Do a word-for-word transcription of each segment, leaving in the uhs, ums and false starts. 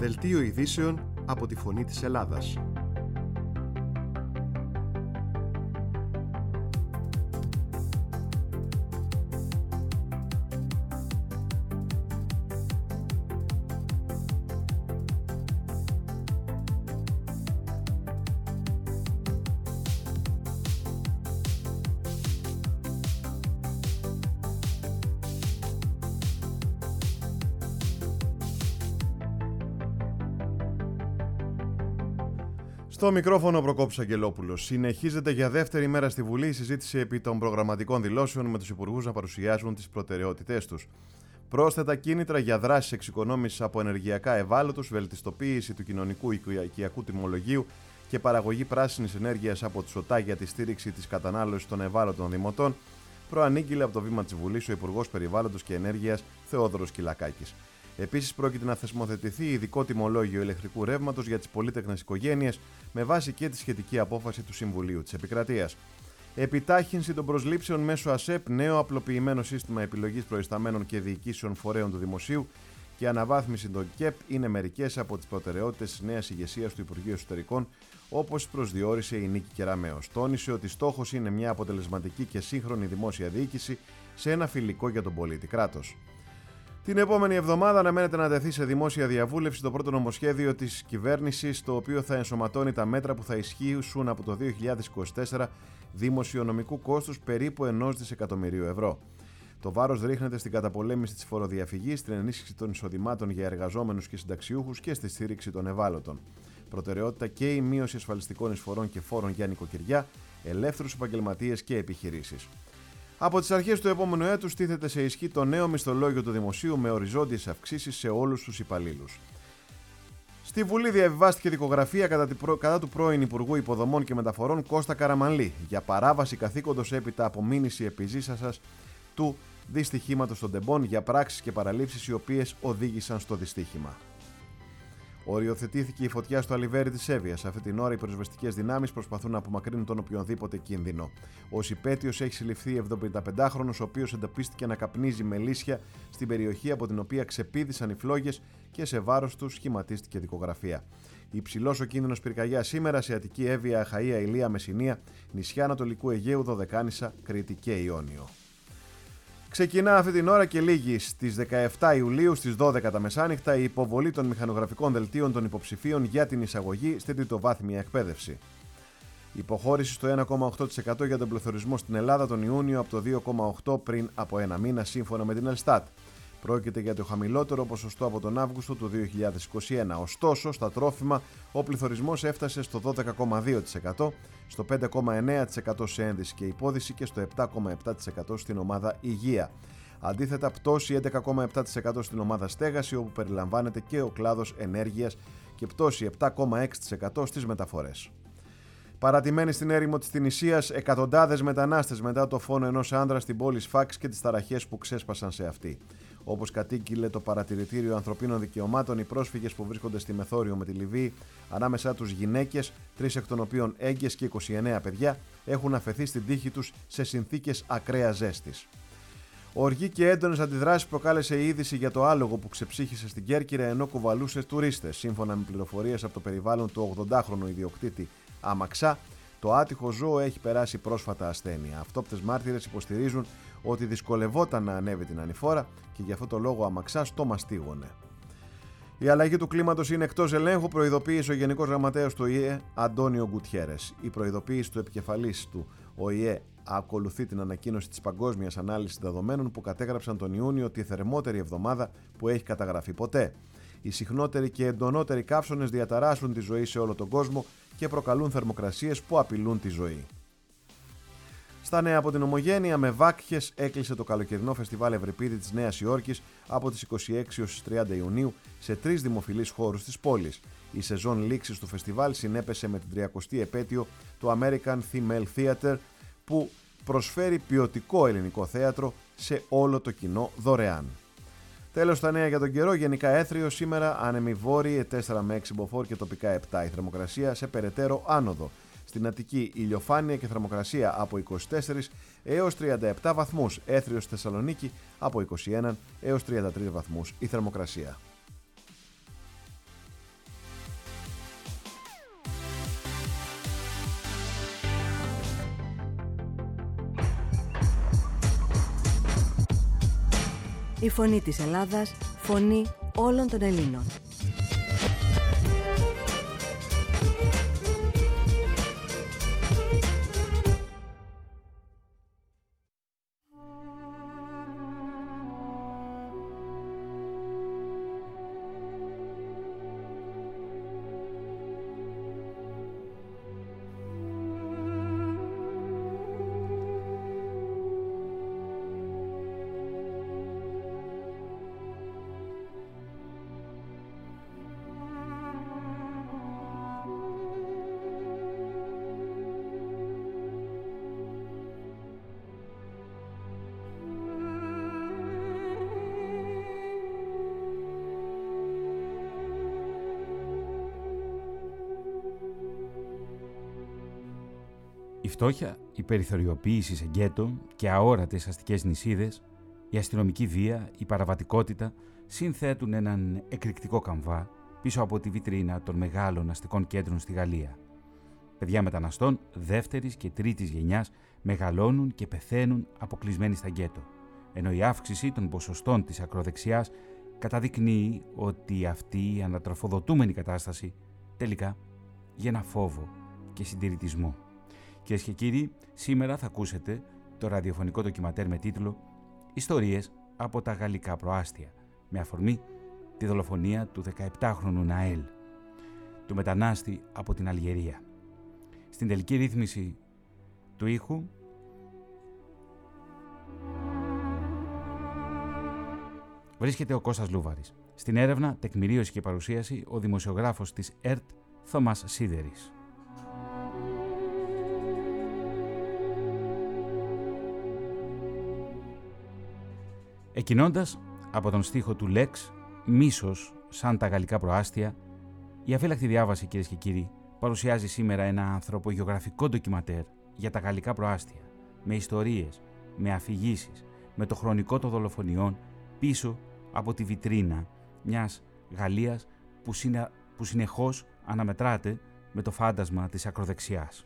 Δελτίο ειδήσεων από τη Φωνή της Ελλάδας. Στο μικρόφωνο Προκόπης Αγγελόπουλος. Συνεχίζεται για δεύτερη μέρα στη Βουλή η συζήτηση επί των προγραμματικών δηλώσεων με τους υπουργούς να παρουσιάζουν τις προτεραιότητές τους. Πρόσθετα κίνητρα για δράσεις εξοικονόμησης από ενεργειακά ευάλωτους, βελτιστοποίηση του κοινωνικού οικιακού τιμολογίου και παραγωγή πράσινης ενέργειας από τη ΣΟΤΑ για τη στήριξη της κατανάλωσης των ευάλωτων δημοτών, προανήγγειλε από το βήμα της Βουλής ο Υπουργός Περιβάλλοντος και Ενέργειας Θεόδωρος Κυλακάκης. Επίσης, πρόκειται να θεσμοθετηθεί ειδικό τιμολόγιο ηλεκτρικού ρεύματος για τις πολύτεκνες οικογένειες, με βάση και τη σχετική απόφαση του Συμβουλίου της Επικρατείας. Επιτάχυνση των προσλήψεων μέσω ΑΣΕΠ, νέο απλοποιημένο σύστημα επιλογής προϊσταμένων και διοικήσεων φορέων του Δημοσίου και αναβάθμιση των ΚΕΠ είναι μερικές από τις προτεραιότητες της νέας ηγεσίας του Υπουργείου Εσωτερικών, όπως προσδιορίσε η Νίκη Κεραμέως. Τόνισε ότι στόχος είναι μια αποτελεσματική και σύγχρονη δημόσια διοίκηση σε ένα φιλικό για τον πολίτη κράτος. Την επόμενη εβδομάδα αναμένεται να τεθεί σε δημόσια διαβούλευση το πρώτο νομοσχέδιο της κυβέρνησης, το οποίο θα ενσωματώνει τα μέτρα που θα ισχύσουν από το δύο χιλιάδες είκοσι τέσσερα δημοσιονομικού κόστους περίπου ενός δισεκατομμυρίου ευρώ. Το βάρος ρίχνεται στην καταπολέμηση της φοροδιαφυγής, στην ενίσχυση των εισοδημάτων για εργαζόμενους και συνταξιούχους και στη στήριξη των ευάλωτων. Προτεραιότητα και η μείωση ασφαλιστικών εισφορών και φόρων για νοικοκυριά, ελεύθερους επαγγελματίες και επιχειρήσεις. Από τις αρχές του επόμενου έτους τίθεται σε ισχύ το νέο μισθολόγιο του Δημοσίου με οριζόντιες αυξήσεις σε όλους τους υπαλλήλους. Στη Βουλή διαβιβάστηκε δικογραφία κατά, την προ... κατά του πρώην Υπουργού Υποδομών και Μεταφορών Κώστα Καραμανλή για παράβαση καθήκοντος έπειτα από μήνυση επιζήσασας του δυστυχήματος των Τεμπών για πράξεις και παραλήψεις οι οποίες οδήγησαν στο δυστύχημα. Οριοθετήθηκε η φωτιά στο Αλιβέρι της Εύβοιας. Αυτή την ώρα οι πυροσβεστικές δυνάμεις προσπαθούν να απομακρύνουν τον οποιονδήποτε κίνδυνο. Ως υπαίτιος έχει συλληφθεί εβδομηναπεντάχρονος, ο οποίος εντοπίστηκε να καπνίζει μελίσια στην περιοχή από την οποία ξεπήδησαν οι φλόγες και σε βάρος του σχηματίστηκε δικογραφία. Υψηλός ο κίνδυνος πυρκαγιάς σήμερα σε Αττική, Εύβοια, Αχαΐα, Ηλία, Μεσσηνία, νησιά Ανατολικού Αιγαίου, Δωδεκάνησα, Κρήτη και Ιόνιο. Ξεκινά αυτή την ώρα και λίγη στις δεκαεφτά Ιουλίου στις δώδεκα τα μεσάνυχτα η υποβολή των μηχανογραφικών δελτίων των υποψηφίων για την εισαγωγή στην τριτοβάθμια εκπαίδευση. Υποχώρηση στο ένα κόμμα οκτώ τοις εκατό για τον πληθωρισμό στην Ελλάδα τον Ιούνιο από το δύο κόμμα οκτώ τοις εκατό πριν από ένα μήνα σύμφωνα με την Ελστάτ. Πρόκειται για το χαμηλότερο ποσοστό από τον Αύγουστο του δύο χιλιάδες είκοσι ένα. Ωστόσο, στα τρόφιμα ο πληθωρισμός έφτασε στο δώδεκα κόμμα δύο τοις εκατό, στο πέντε κόμμα εννέα τοις εκατό σε ένδυση και υπόδηση και στο επτά κόμμα επτά τοις εκατό στην ομάδα Υγεία. Αντίθετα, πτώση έντεκα κόμμα επτά τοις εκατό στην ομάδα Στέγαση, όπου περιλαμβάνεται και ο κλάδος Ενέργειας, και πτώση επτά κόμμα έξι τοις εκατό στις μεταφορές. Παρατημένοι στην έρημο της Τινησίας, εκατοντάδες μετανάστες μετά το φόνο ενός άντρα στην πόλη Σφάξ και τις ταραχές που ξέσπασαν σε αυτή. Όπως κατήγγειλε το Παρατηρητήριο Ανθρωπίνων Δικαιωμάτων, οι πρόσφυγες που βρίσκονται στη μεθόριο με τη Λιβύη, ανάμεσά τους γυναίκες, τρεις εκ των οποίων έγκυες και είκοσι εννέα παιδιά, έχουν αφαιθεί στην τύχη τους σε συνθήκες ακραίας ζέστης. Οργή και έντονες αντιδράσεις προκάλεσε η είδηση για το άλογο που ξεψύχησε στην Κέρκυρα ενώ κουβαλούσε τουρίστες. Σύμφωνα με πληροφορίες από το περιβάλλον του ογδοντάχρονου ιδιοκτήτη Αμαξά, το άτυχο ζώο έχει περάσει πρόσφατα ασθένεια. Αυτόπτες μάρτυρες υποστηρίζουν ότι δυσκολευόταν να ανέβει την ανηφόρα και γι' αυτό το λόγο αμαξάς το μαστίγωνε. Η αλλαγή του κλίματος είναι εκτός ελέγχου, προειδοποίησε ο Γενικός Γραμματέας του Ο Η Ε, Αντώνιο Γκουτέρες. Η προειδοποίηση του επικεφαλής του Ο Η Ε ακολουθεί την ανακοίνωση της Παγκόσμιας Ανάλυσης Δεδομένων που κατέγραψαν τον Ιούνιο τη θερμότερη εβδομάδα που έχει καταγραφεί ποτέ. Οι συχνότεροι και εντονότεροι καύσονες διαταράσσουν τη ζωή σε όλο τον κόσμο και προκαλούν θερμοκρασίες που απειλούν τη ζωή. Στα νέα από την Ομογένεια, με βάκχες έκλεισε το καλοκαιρινό φεστιβάλ Ευρυπίδη της Νέας Υόρκης από τις είκοσι έξι έως τριάντα Ιουνίου σε τρεις δημοφιλείς χώρους της πόλης. Η σεζόν λήξης του φεστιβάλ συνέπεσε με την τριακοστή επέτειο του American Female Theater, που προσφέρει ποιοτικό ελληνικό θέατρο σε όλο το κοινό δωρεάν. Τέλος τα νέα για τον καιρό, γενικά έθριο σήμερα, άνεμοι βόρειοι τέσσερα με έξι μποφόρ και τοπικά επτά. Η θερμοκρασία σε περαιτέρω άνοδο. Στην Αττική ηλιοφάνεια και θερμοκρασία από είκοσι τέσσερα έως τριάντα επτά βαθμούς. Έθριος στη Θεσσαλονίκη από είκοσι ένα έως τριάντα τρία βαθμούς η θερμοκρασία. Η φωνή της Ελλάδας, φωνή όλων των Ελλήνων. Η φτώχεια, η περιθωριοποίηση σε γκέτο και αόρατες αστικές νησίδες, η αστυνομική βία, η παραβατικότητα συνθέτουν έναν εκρηκτικό καμβά πίσω από τη βιτρίνα των μεγάλων αστικών κέντρων στη Γαλλία. Παιδιά μεταναστών δεύτερης και τρίτης γενιάς μεγαλώνουν και πεθαίνουν αποκλεισμένοι στα γκέτο, ενώ η αύξηση των ποσοστών της ακροδεξιάς καταδεικνύει ότι αυτή η ανατροφοδοτούμενη κατάσταση τελικά γεννά φόβο και συντηρητισμό. Κυρίες και κύριοι, σήμερα θα ακούσετε το ραδιοφωνικό ντοκιματέρ με τίτλο «Ιστορίες από τα γαλλικά προάστια», με αφορμή τη δολοφονία του δεκαεπτάχρονου Ναέλ, του μετανάστη από την Αλγερία. Στην τελική ρύθμιση του ήχου βρίσκεται ο Κώστας Λούβαρης. Στην έρευνα, τεκμηρίωση και παρουσίαση, ο δημοσιογράφος της ΕΡΤ Θωμάς Σίδερης. Εκκινώντας από τον στίχο του ΛΕΞ «Μίσος σαν τα γαλλικά προάστια», η Αφύλακτη Διάβαση, κυρίες και κύριοι, παρουσιάζει σήμερα ένα ανθρωπογεωγραφικό ντοκιματέρ για τα γαλλικά προάστια, με ιστορίες, με αφηγήσεις, με το χρονικό των δολοφονιών πίσω από τη βιτρίνα μιας Γαλλίας που, συνε... που συνεχώς αναμετράται με το φάντασμα της ακροδεξιάς.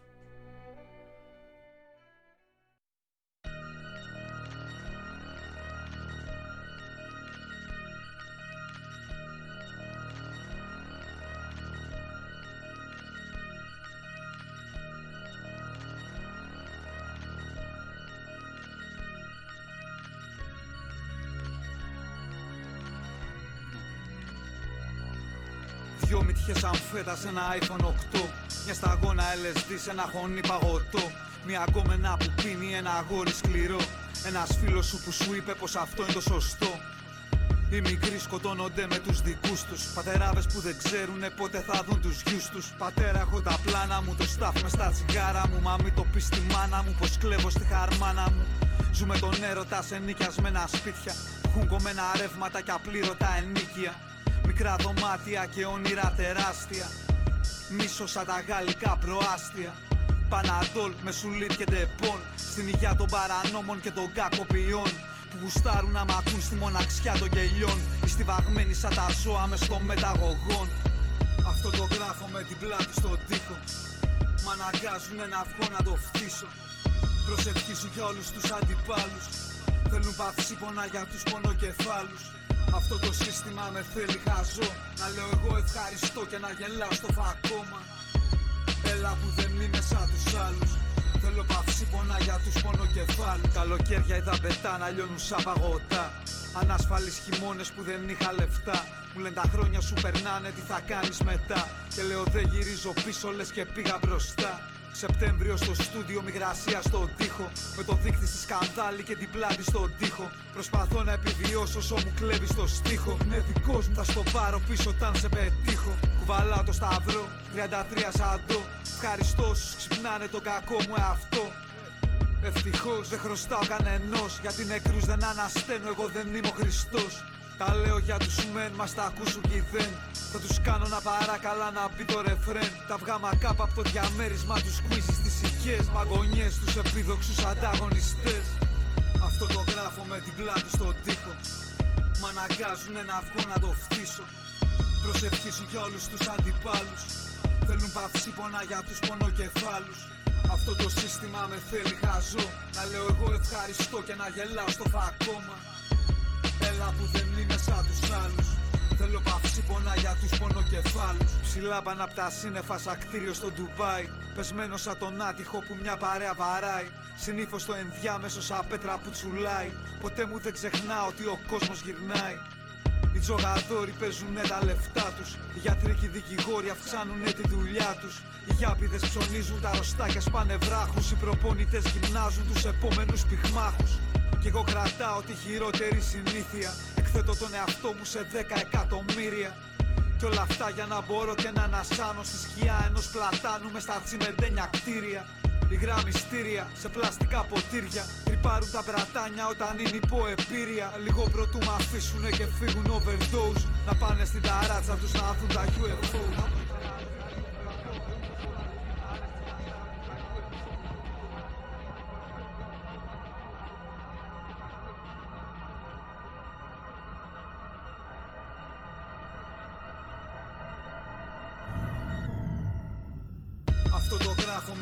Δυο αμφέτα σε ένα άιφον οκτώ, μια σταγόνα ελ ες ντι σε ένα χωνί παγωτό, μια γκόμενα που πίνει ένα αγόρι σκληρό, ένας φίλος σου που σου είπε πως αυτό είναι το σωστό. Οι μικροί σκοτώνονται με τους δικούς τους, πατεράδες που δεν ξέρουνε πότε θα δουν τους γιους τους. Πατέρα, έχω τα πλάνα μου, το στάφ μες στα τσιγάρα μου, μα μη το πεις στη μάνα μου πως κλέβω στη χαρμάνα μου. Ζούμε τον έρωτα σε νοικιασμένα σπίτια, έχουν κομμένα ρεύματα και απλήρωτα ενίκεια, μικρά δωμάτια και όνειρα τεράστια. Μίσος σαν τα γαλλικά προάστια. Παναντόλ με σουλίτ και τεπών, στην υγεία των παρανόμων και των κακοποιών, που γουστάρουν να μ' ακούν στη μοναξιά των γελιών, ή στη βαγμένη σαν τα ζώα μες των μεταγωγών. Αυτό το γράφω με την πλάτη στον τοίχο, μ' αναγκάζουνε να βγω να το φτύσω. Προσευχή σου για όλους τους αντιπάλους, θέλουν παύση πονά για τους πονοκεφάλους. Αυτό το σύστημα με θέλει χαζό, να λέω εγώ ευχαριστώ και να γελάω στο φακόμα. Έλα που δεν είμαι σαν τους άλλους, θέλω παυσίπονα για τους πονοκεφάλους. Καλοκαίρια είδα πετά να λιώνουν σαν παγωτά, ανασφαλείς χειμώνες που δεν είχα λεφτά. Μου λένε τα χρόνια σου περνάνε, τι θα κάνεις μετά, και λέω δεν γυρίζω πίσω, λες και πήγα μπροστά. Σεπτέμβριο στο στούντιο, μιγρασία στον τοίχο, με το δείκτη στη σκανδάλη και την πλάτη στον τοίχο. Προσπαθώ να επιβιώσω όσο μου κλέβει στο στίχο. Είναι δικός μου, θα στο πάρω πίσω όταν σε πετύχω. Κουβαλάω το σταυρό, τριάντα τρία σαντό. Ευχαριστώ όσους ξυπνάνε τον κακό μου εαυτό. Ευτυχώς δεν χρωστάω κανενός, γιατί νεκρούς δεν ανασταίνω, εγώ δεν είμαι ο Χριστός. Τα λέω για τους μεν, μας τα ακούσουν κι δεν. Θα τους κάνω να παρακαλά να μπει το ρεφρέν. Τα βγά μακάπα από το διαμέρισμα τους κουίζεις τις ηχές, μαγωνιές τους επίδοξους ανταγωνιστές. Αυτό το γράφω με την πλάτη στον τοίχο, μ' αναγκάζουνε να βγω να το φτύσω. Προσευχή σου για όλους τους αντιπάλους, θέλουν παυσίπονα για τους πονοκεφάλους. Αυτό το σύστημα με θέλει χαζό, να λέω εγώ ευχαριστώ και να γελάω στο φακόμα. κοπέλα που δεν είναι σαν τους άλλους. Θέλω παύση πονά για τους πονοκεφάλους. Ψηλά πάνω απ' τα σύννεφα σαν κτίριο στο Ντουμπάι. Πεσμένο σαν τον άτυχο που μια παρέα βαράει. Συνήθως το ενδιάμεσο σαν πέτρα που τσουλάει. Ποτέ μου δεν ξεχνά ότι ο κόσμος γυρνάει. Οι τζογαδόροι παίζουνε τα λεφτά τους. Οι γιατροί και οι δικηγόροι αυξάνουνε τη δουλειά τους. Οι γιάπηδες ψωνίζουν τα ροστάκια σπάνε βράχους. Οι προπονητές γυμνάζουν τους επόμενους πυγμάχους. Κι εγώ κρατάω τη χειρότερη συνήθεια. Εκθέτω τον εαυτό μου σε δέκα εκατομμύρια. Κι όλα αυτά για να μπορώ και να ανασάνω στη σκιά ενός πλατάνου μες στα τσιμεντένια κτίρια. Υγρά μυστήρια σε πλαστικά ποτήρια. Τρυπάρουν τα μπρατάνια όταν είναι υποεπίρρεια. Λίγο πρωτού μ' αφήσουνε και φύγουν overdose. Να πάνε στην ταράτσα τους να δουν τα γιου εφ όου.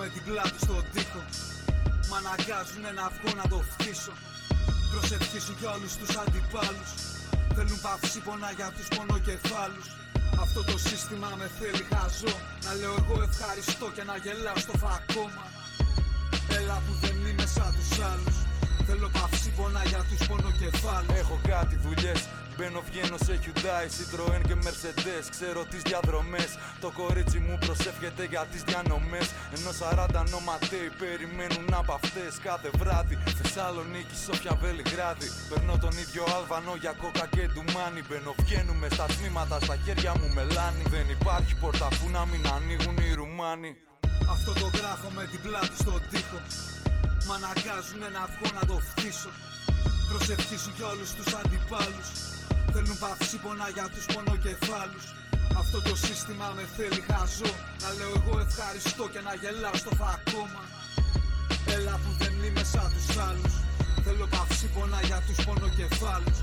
Με την πλάτη στον τοίχο. Μ' αναγκάζουνε να βγω να το φτύσω. Προσευχήσουν κι όλους τους αντιπάλους. Θέλουν παύση πονά για τους πονοκεφάλους. Αυτό το σύστημα με θέλει χαζό. Να λέω εγώ ευχαριστώ και να γελάω στο φακόμα. Έλα που δεν είμαι σαν τους άλλους. Θέλω παύση πονά για τους πονοκεφάλους. Έχω κάτι δουλειές. Μπαίνω, βγαίνω σε Hyundai, Citroën και Mercedes. Ξέρω τις διαδρομές. Το κορίτσι μου προσεύχεται για τις διανομές. Ενώ σαράντα νοματέοι περιμένουν από αυτές. Κάθε βράδυ Θεσσαλονίκη, Σόφια, Βελιγράδι. Περνώ τον ίδιο Αλβανό για κόκα και ντουμάνι. Μπαίνω, βγαίνουμε στα τμήματα, στα χέρια μου μελάνι. Δεν υπάρχει πόρτα που να μην ανοίγουν οι Ρουμάνοι. Αυτό το γράφω με την πλάτη στον τοίχο. Μ' αναγκάζουνε να βγω να το φτύσω. Προσευχήσουν κι όλους τους αντιπάλους. Θέλουν παύση πονά για τους πονοκεφάλους. Αυτό το σύστημα με θέλει χαζό. Να λέω εγώ ευχαριστώ και να γελάω στο φακόμα. Έλα που δεν είμαι σαν τους άλλους. Θέλω παύση πονά για τους πονοκεφάλους.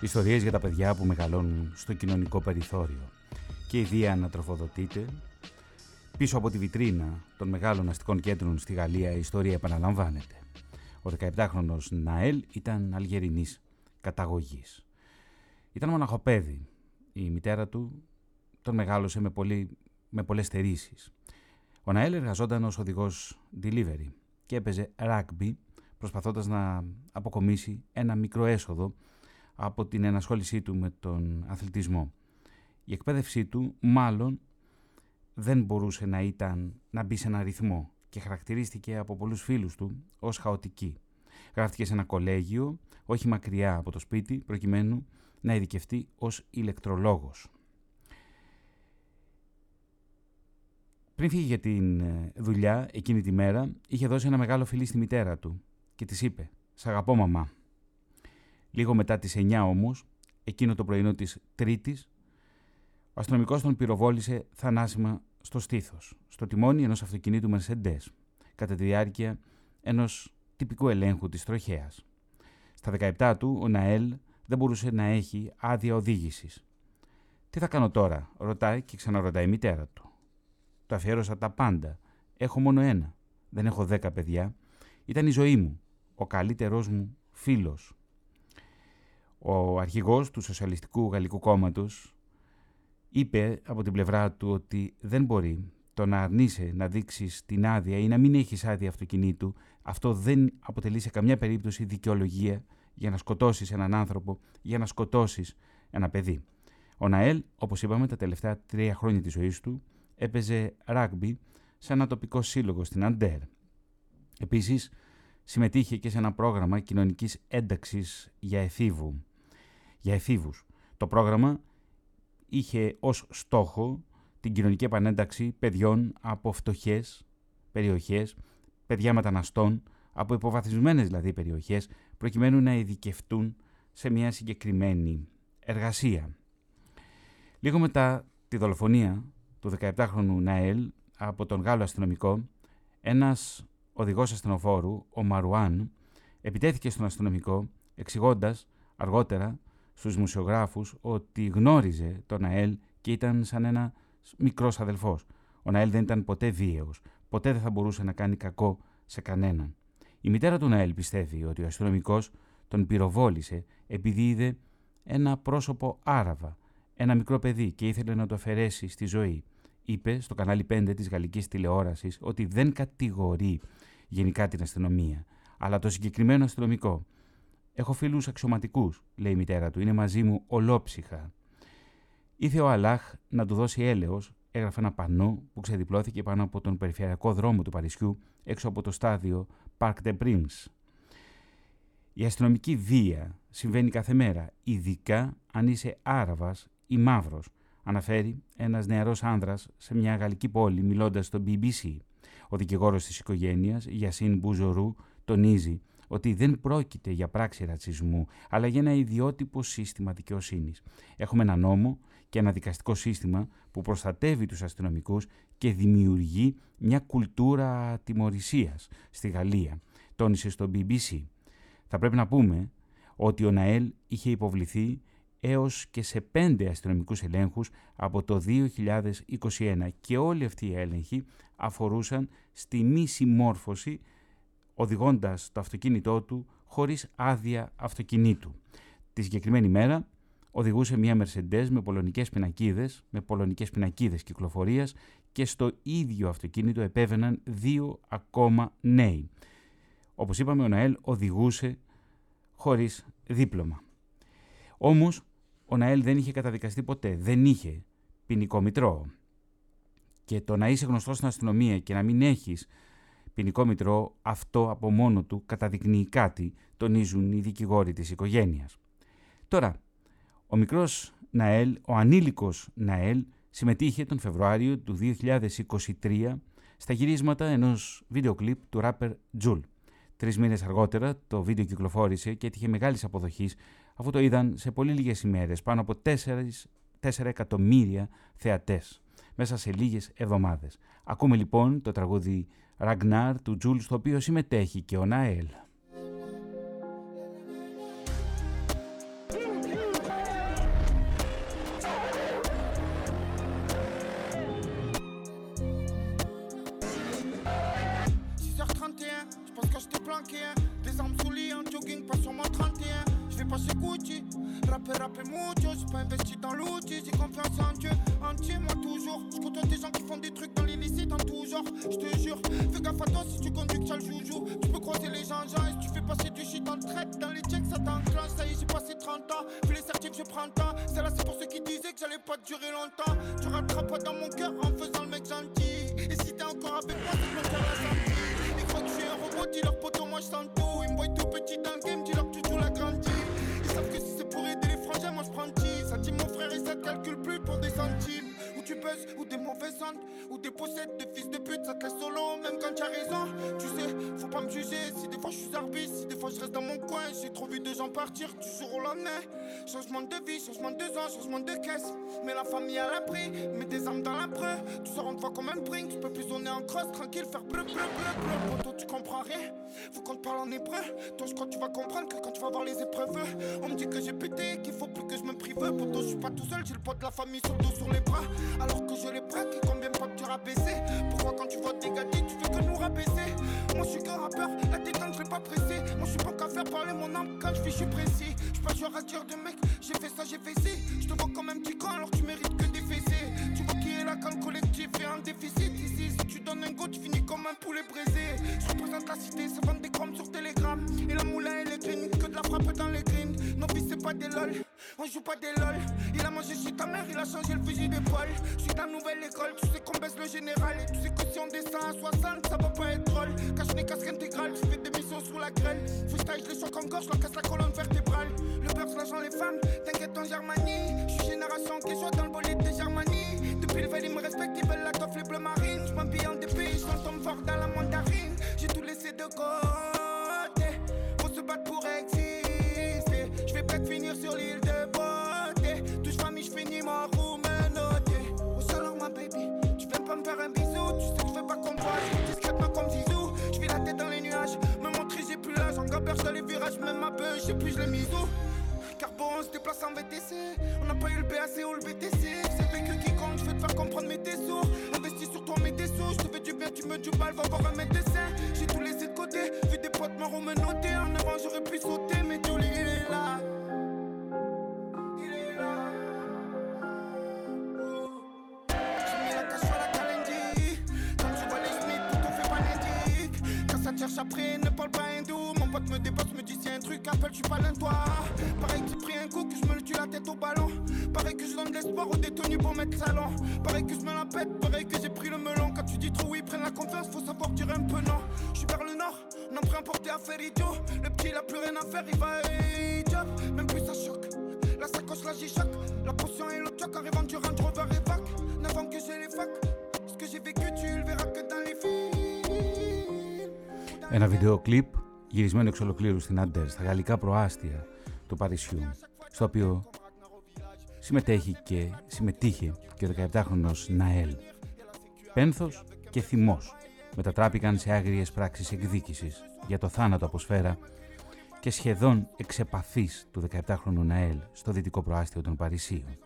Ιστορίες για τα παιδιά που μεγαλώνουν στο κοινωνικό περιθώριο. Και η βία ανατροφοδοτείται. Πίσω από τη βιτρίνα των μεγάλων αστικών κέντρων στη Γαλλία η ιστορία επαναλαμβάνεται. Ο δεκαεπτάχρονος Ναέλ ήταν αλγερινής καταγωγής. Ήταν μοναχοπέδι. Η μητέρα του τον μεγάλωσε με, πολύ, με πολλές στερήσεις. Ο Ναέλ εργαζόταν ως οδηγός delivery και έπαιζε rugby προσπαθώντας να αποκομίσει ένα μικρό έσοδο από την ενασχόλησή του με τον αθλητισμό. Η εκπαίδευσή του μάλλον δεν μπορούσε να, ήταν, να μπει σε ένα ρυθμό και χαρακτηρίστηκε από πολλούς φίλους του ως χαοτική. Γράφτηκε σε ένα κολέγιο, όχι μακριά από το σπίτι, προκειμένου να ειδικευτεί ως ηλεκτρολόγος. Πριν φύγει για την δουλειά, εκείνη τη μέρα, είχε δώσει ένα μεγάλο φιλί στη μητέρα του και της είπε «Σ' αγαπώ μαμά». Λίγο μετά τις εννιά όμως, εκείνο το πρωινό της Τρίτης, ο αστυνομικός τον πυροβόλησε θανάσιμα στο στήθος, στο τιμόνι ενός αυτοκινήτου Mercedes, κατά τη διάρκεια ενός τυπικού ελέγχου της τροχέας. Στα δεκαεπτά του, ο Ναέλ δεν μπορούσε να έχει άδεια οδήγησης. «Τι θα κάνω τώρα?» ρωτάει και ξαναρωτάει η μητέρα του. «Το αφιέρωσα τα πάντα. Έχω μόνο ένα. Δεν έχω δέκα παιδιά. Ήταν η ζωή μου. Ο καλύτερός μου φίλος». Ο αρχηγός του Σοσιαλιστικού Γαλλικού Κόμματος είπε από την πλευρά του ότι δεν μπορεί το να αρνείσαι να δείξεις την άδεια ή να μην έχεις άδεια αυτοκινήτου. Αυτό δεν αποτελεί σε καμιά περίπτωση δικαιολογία για να σκοτώσεις έναν άνθρωπο, για να σκοτώσεις ένα παιδί. Ο Ναέλ, όπως είπαμε, τα τελευταία τρία χρόνια της ζωής του έπαιζε rugby σε ένα τοπικό σύλλογο στην Αντέρ. Επίσης, συμμετείχε και σε ένα πρόγραμμα κοινωνικής ένταξης για, εφήβου, για εφήβους. Το πρόγραμμα είχε ως στόχο την κοινωνική επανένταξη παιδιών από φτωχές περιοχές, παιδιά μεταναστών, από υποβαθμισμένες δηλαδή περιοχές, προκειμένου να ειδικευτούν σε μια συγκεκριμένη εργασία. Λίγο μετά τη δολοφονία του δεκαεπτάχρονου Ναέλ από τον Γάλλο αστυνομικό, ένας οδηγός ασθενοφόρου, ο Μαρουάν, επιτέθηκε στον αστυνομικό εξηγώντας αργότερα στους δημοσιογράφους ότι γνώριζε τον Ναέλ και ήταν σαν ένας μικρός αδελφός. Ο Ναέλ δεν ήταν ποτέ βίαιος. ποτέ δεν θα μπορούσε να κάνει κακό σε κανέναν. Η μητέρα του Ναέλ πιστεύει ότι ο αστυνομικός τον πυροβόλησε επειδή είδε ένα πρόσωπο Άραβα, ένα μικρό παιδί, και ήθελε να το αφαιρέσει στη ζωή. Είπε στο κανάλι πέντε της γαλλικής τηλεόρασης ότι δεν κατηγορεί γενικά την αστυνομία, αλλά το συγκεκριμένο αστυνομικό. «Έχω φίλους αξιωματικούς», λέει η μητέρα του, «είναι μαζί μου ολόψυχα». Ήθε ο Αλάχ να του δώσει έλεος, έγραφε ένα πανό που ξεδιπλώθηκε πάνω από τον περιφερειακό δρόμο του Παρισιού, έξω από το στάδιο Parc des Princes. Η αστυνομική βία συμβαίνει κάθε μέρα, ειδικά αν είσαι Άραβας ή μαύρος, αναφέρει ένας νεαρός άνδρας σε μια γαλλική πόλη μιλώντας στο μπι μπι σι. Ο δικηγόρος της οικογένειας, Γιασίν Μπουζορού, τονίζει ότι δεν πρόκειται για πράξη ρατσισμού, αλλά για ένα ιδιότυπο σύστημα δικαιοσύνης. Έχουμε ένα νόμο και ένα δικαστικό σύστημα που προστατεύει τους αστυνομικούς και δημιουργεί μια κουλτούρα ατιμωρησίας στη Γαλλία, τόνισε στο μπι μπι σι. Θα πρέπει να πούμε ότι ο Ναέλ είχε υποβληθεί έως και σε πέντε αστυνομικούς ελέγχους από το δύο χιλιάδες είκοσι ένα και όλοι αυτοί οι έλεγχοι αφορούσαν στη μη συμμόρφωση οδηγώντας το αυτοκίνητό του χωρίς άδεια αυτοκινήτου. Τη συγκεκριμένη μέρα οδηγούσε μια Mercedes με πολωνικές πινακίδες, με πολωνικές πινακίδες κυκλοφορίας, και στο ίδιο αυτοκίνητο επέβαιναν δύο ακόμα νέοι. Όπως είπαμε, ο Ναέλ οδηγούσε χωρίς δίπλωμα. Όμως, ο Ναέλ δεν είχε καταδικαστεί ποτέ, δεν είχε ποινικό μητρό. Και το να είσαι γνωστός στην αστυνομία και να μην έχεις ποινικό μητρό, αυτό από μόνο του καταδεικνύει κάτι, τονίζουν οι δικηγόροι της οικογένειας. Τώρα, ο μικρός Ναέλ, ο ανήλικος Ναέλ, συμμετείχε τον Φεβρουάριο του δύο χιλιάδες είκοσι τρία στα γυρίσματα ενός βίντεο κλιπ του ράπερ Τζούλ. Τρεις μήνες αργότερα το βίντεο κυκλοφόρησε και έτυχε μεγάλης αποδοχής, αφού το είδαν σε πολύ λίγες ημέρες πάνω από τέσσερα εκατομμύρια θεατές μέσα σε λίγες εβδομάδες. Ακούμε λοιπόν το τραγούδι «Ragnar» του Τζούλ, στο οποίο συμμετέχει και ο Ναέλ. tu me duballes, va voir un mec de sein. J'ai tout laissé de côté, vu des potes morts, on me notait. En avant j'aurais pu sauter, mais Jolie il est là. Il est là. J'ai mis la cache sur la calendie. Quand tu vois les Smiths, tout on fait panédique. Quand ça te cherche après, ne parle pas hindou. Mon pote me dépasse, me dit c'est un truc, appelle, je suis pas l'un de toi. Pareil qu'il prit un coup, que je me le tue la tête au ballon. Pareil que je donne de l'espoir aux détenus pour mettre salon. Pareil que je me la pète, pareil que j'ai pris le melon. Quand tu dis trop oui, prennent la confiance, faut savoir dire un peu non. J'suis vers le nord, n'emprunt importé à faire idiot. Le petit il a plus rien à faire, il va et job. Même plus ça choque, la sacoche la G-Shock. La potion et le choc, arrivant du Range Rover et vac. N'avant que j'ai les facs, ce que j'ai vécu tu le verras que dans les films. Ένα βιντεοκλίπ γυρισμένο εξ ολοκλήρου στην Αντέρ, στα γαλλικά προάστια του Παρισιού, στο οποίο συμμετέχει και συμμετείχε και ο δεκαεπτάχρονος Ναέλ. Πένθος και θυμός μετατράπηκαν σε άγριες πράξεις εκδίκησης για το θάνατο από σφαίρα και σχεδόν εξεπαθής του δεκαεπτάχρονου Ναέλ στο δυτικό προάστιο των Παρισίων.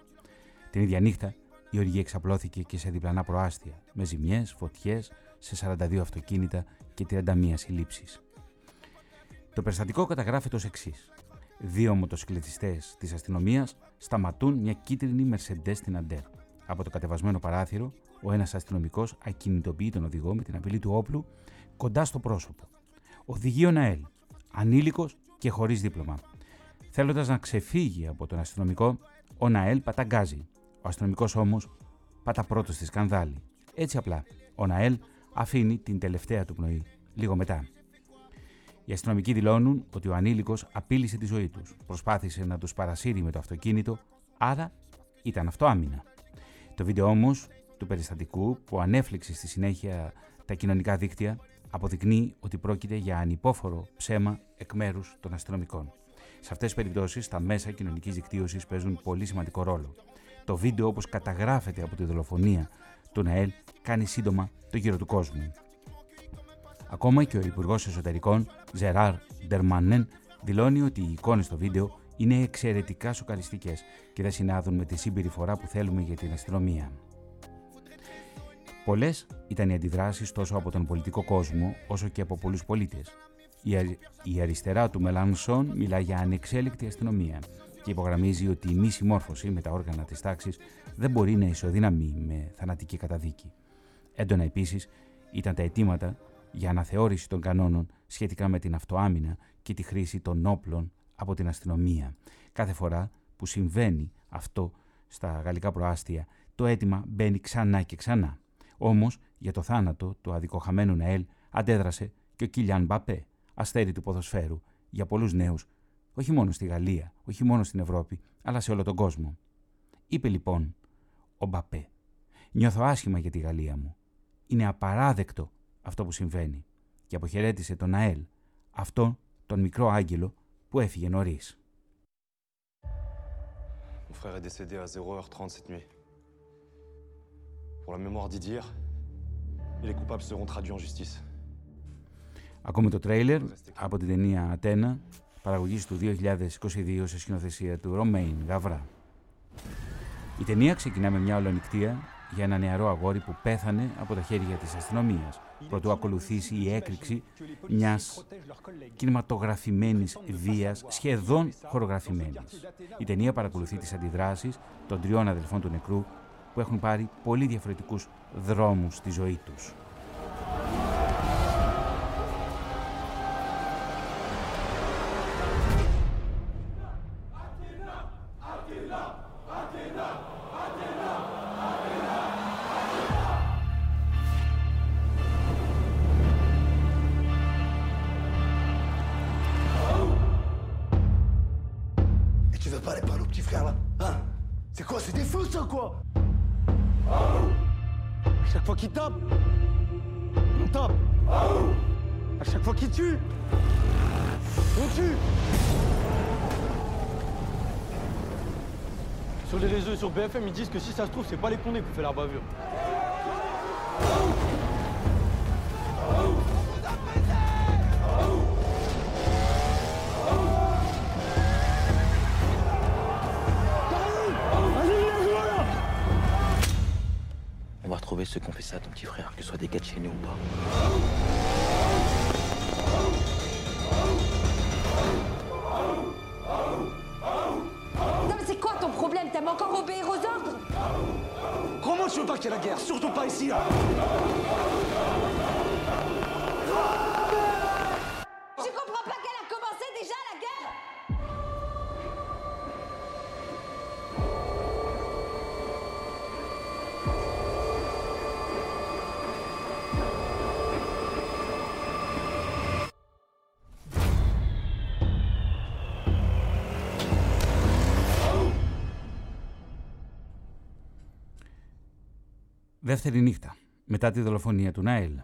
Την ίδια νύχτα η οργή εξαπλώθηκε και σε διπλανά προάστια με ζημιές, φωτιές, σε σαράντα δύο αυτοκίνητα και τριάντα μία συλλήψεις. Το περιστατικό καταγράφεται ως εξής. Δύο μοτοσυκλετιστές της αστυνομίας σταματούν μια κίτρινη Μερσεντές στην Αντέρ. Από το κατεβασμένο παράθυρο, ο ένας αστυνομικός ακινητοποιεί τον οδηγό με την απειλή του όπλου κοντά στο πρόσωπο. Οδηγεί ο Ναέλ, ανήλικος και χωρίς δίπλωμα. Θέλοντας να ξεφύγει από τον αστυνομικό, ο Ναέλ παταγκάζει. Ο αστυνομικός όμως πατά πρώτος στη σκανδάλη. Έτσι απλά, ο Ναέλ αφήνει την τελευταία του πνοή λίγο μετά. Οι αστυνομικοί δηλώνουν ότι ο ανήλικος απείλησε τη ζωή τους, προσπάθησε να τους παρασύρει με το αυτοκίνητο, άρα ήταν αυτό άμυνα. Το βίντεο όμως του περιστατικού που ανέφληξε στη συνέχεια τα κοινωνικά δίκτυα αποδεικνύει ότι πρόκειται για ανυπόφορο ψέμα εκ μέρους των αστυνομικών. Σε αυτές τις περιπτώσεις τα μέσα κοινωνικής δικτύωσης παίζουν πολύ σημαντικό ρόλο. Το βίντεο όπως καταγράφεται από τη δολοφονία του Ναέλ κάνει σύντομα το γύρο του κόσμου. Ακόμα και ο Υπουργός Εσωτερικών, Ζεράρ Ντερμανέν, δηλώνει ότι οι εικόνες στο βίντεο είναι εξαιρετικά σοκαριστικές και δεν συνάδουν με τη συμπεριφορά που θέλουμε για την αστυνομία. Πολλές ήταν οι αντιδράσεις τόσο από τον πολιτικό κόσμο όσο και από πολλούς πολίτες. Η, αρι... η αριστερά του Μελανσόν μιλά για ανεξέλεκτη αστυνομία και υπογραμμίζει ότι η μη συμμόρφωση με τα όργανα της τάξης δεν μπορεί να ισοδυναμεί με θανατική καταδίκη. Έντονα επίσης ήταν τα αιτήματα για αναθεώρηση των κανόνων σχετικά με την αυτοάμυνα και τη χρήση των όπλων από την αστυνομία. Κάθε φορά που συμβαίνει αυτό στα γαλλικά προάστια, το αίτημα μπαίνει ξανά και ξανά. Όμως, για το θάνατο του αδικοχαμένου Ναέλ αντέδρασε και ο Κιλιάν Μπαπέ, αστέρι του ποδοσφαίρου, για πολλούς νέους, όχι μόνο στη Γαλλία, όχι μόνο στην Ευρώπη, αλλά σε όλο τον κόσμο. Είπε λοιπόν ο Μπαπέ, «Νιώθω άσχημα για τη Γαλλία μου. Είναι απαράδεκτο αυτό που συμβαίνει» και αποχαιρέτησε τον Ναέλ, αυτόν τον μικρό άγγελο που έφυγε νωρίς. Mon frère est décédé à zéro heure trente cette nuit. Pour la mémoire d'hier, les coupables seront traduits en justice. Ακούμε το τρέιλερ από την ταινία Ατένα, παραγωγής του δύο χιλιάδες είκοσι δύο σε σκηνοθεσία του Ρωμαίν Γαβρά. Η ταινία ξεκινά με μια ολονυκτία για ένα νεαρό αγόρι που πέθανε από τα χέρια της αστυνομίας, προτού ακολουθήσει η έκρηξη μιας κινηματογραφημένης βίας, σχεδόν χορογραφημένης. Η ταινία παρακολουθεί τις αντιδράσεις των τριών αδελφών του νεκρού, που έχουν πάρει πολύ διαφορετικούς δρόμους στη ζωή τους. Sur B F M, ils disent que si ça se trouve, c'est pas les condés qu'on fait la bavure. retrouver ceux qui ont fait ça à ton petit frère, que ce soit des gars de chez nous ou pas. Non mais c'est quoi ton problème? T'aimes encore obéir aux ordres? Comment tu veux pas qu'il y ait la guerre? Surtout pas ici là. Tu comprends pas qu'elle a commencé déjà la guerre? Δεύτερη νύχτα, μετά τη δολοφονία του Ναέλ.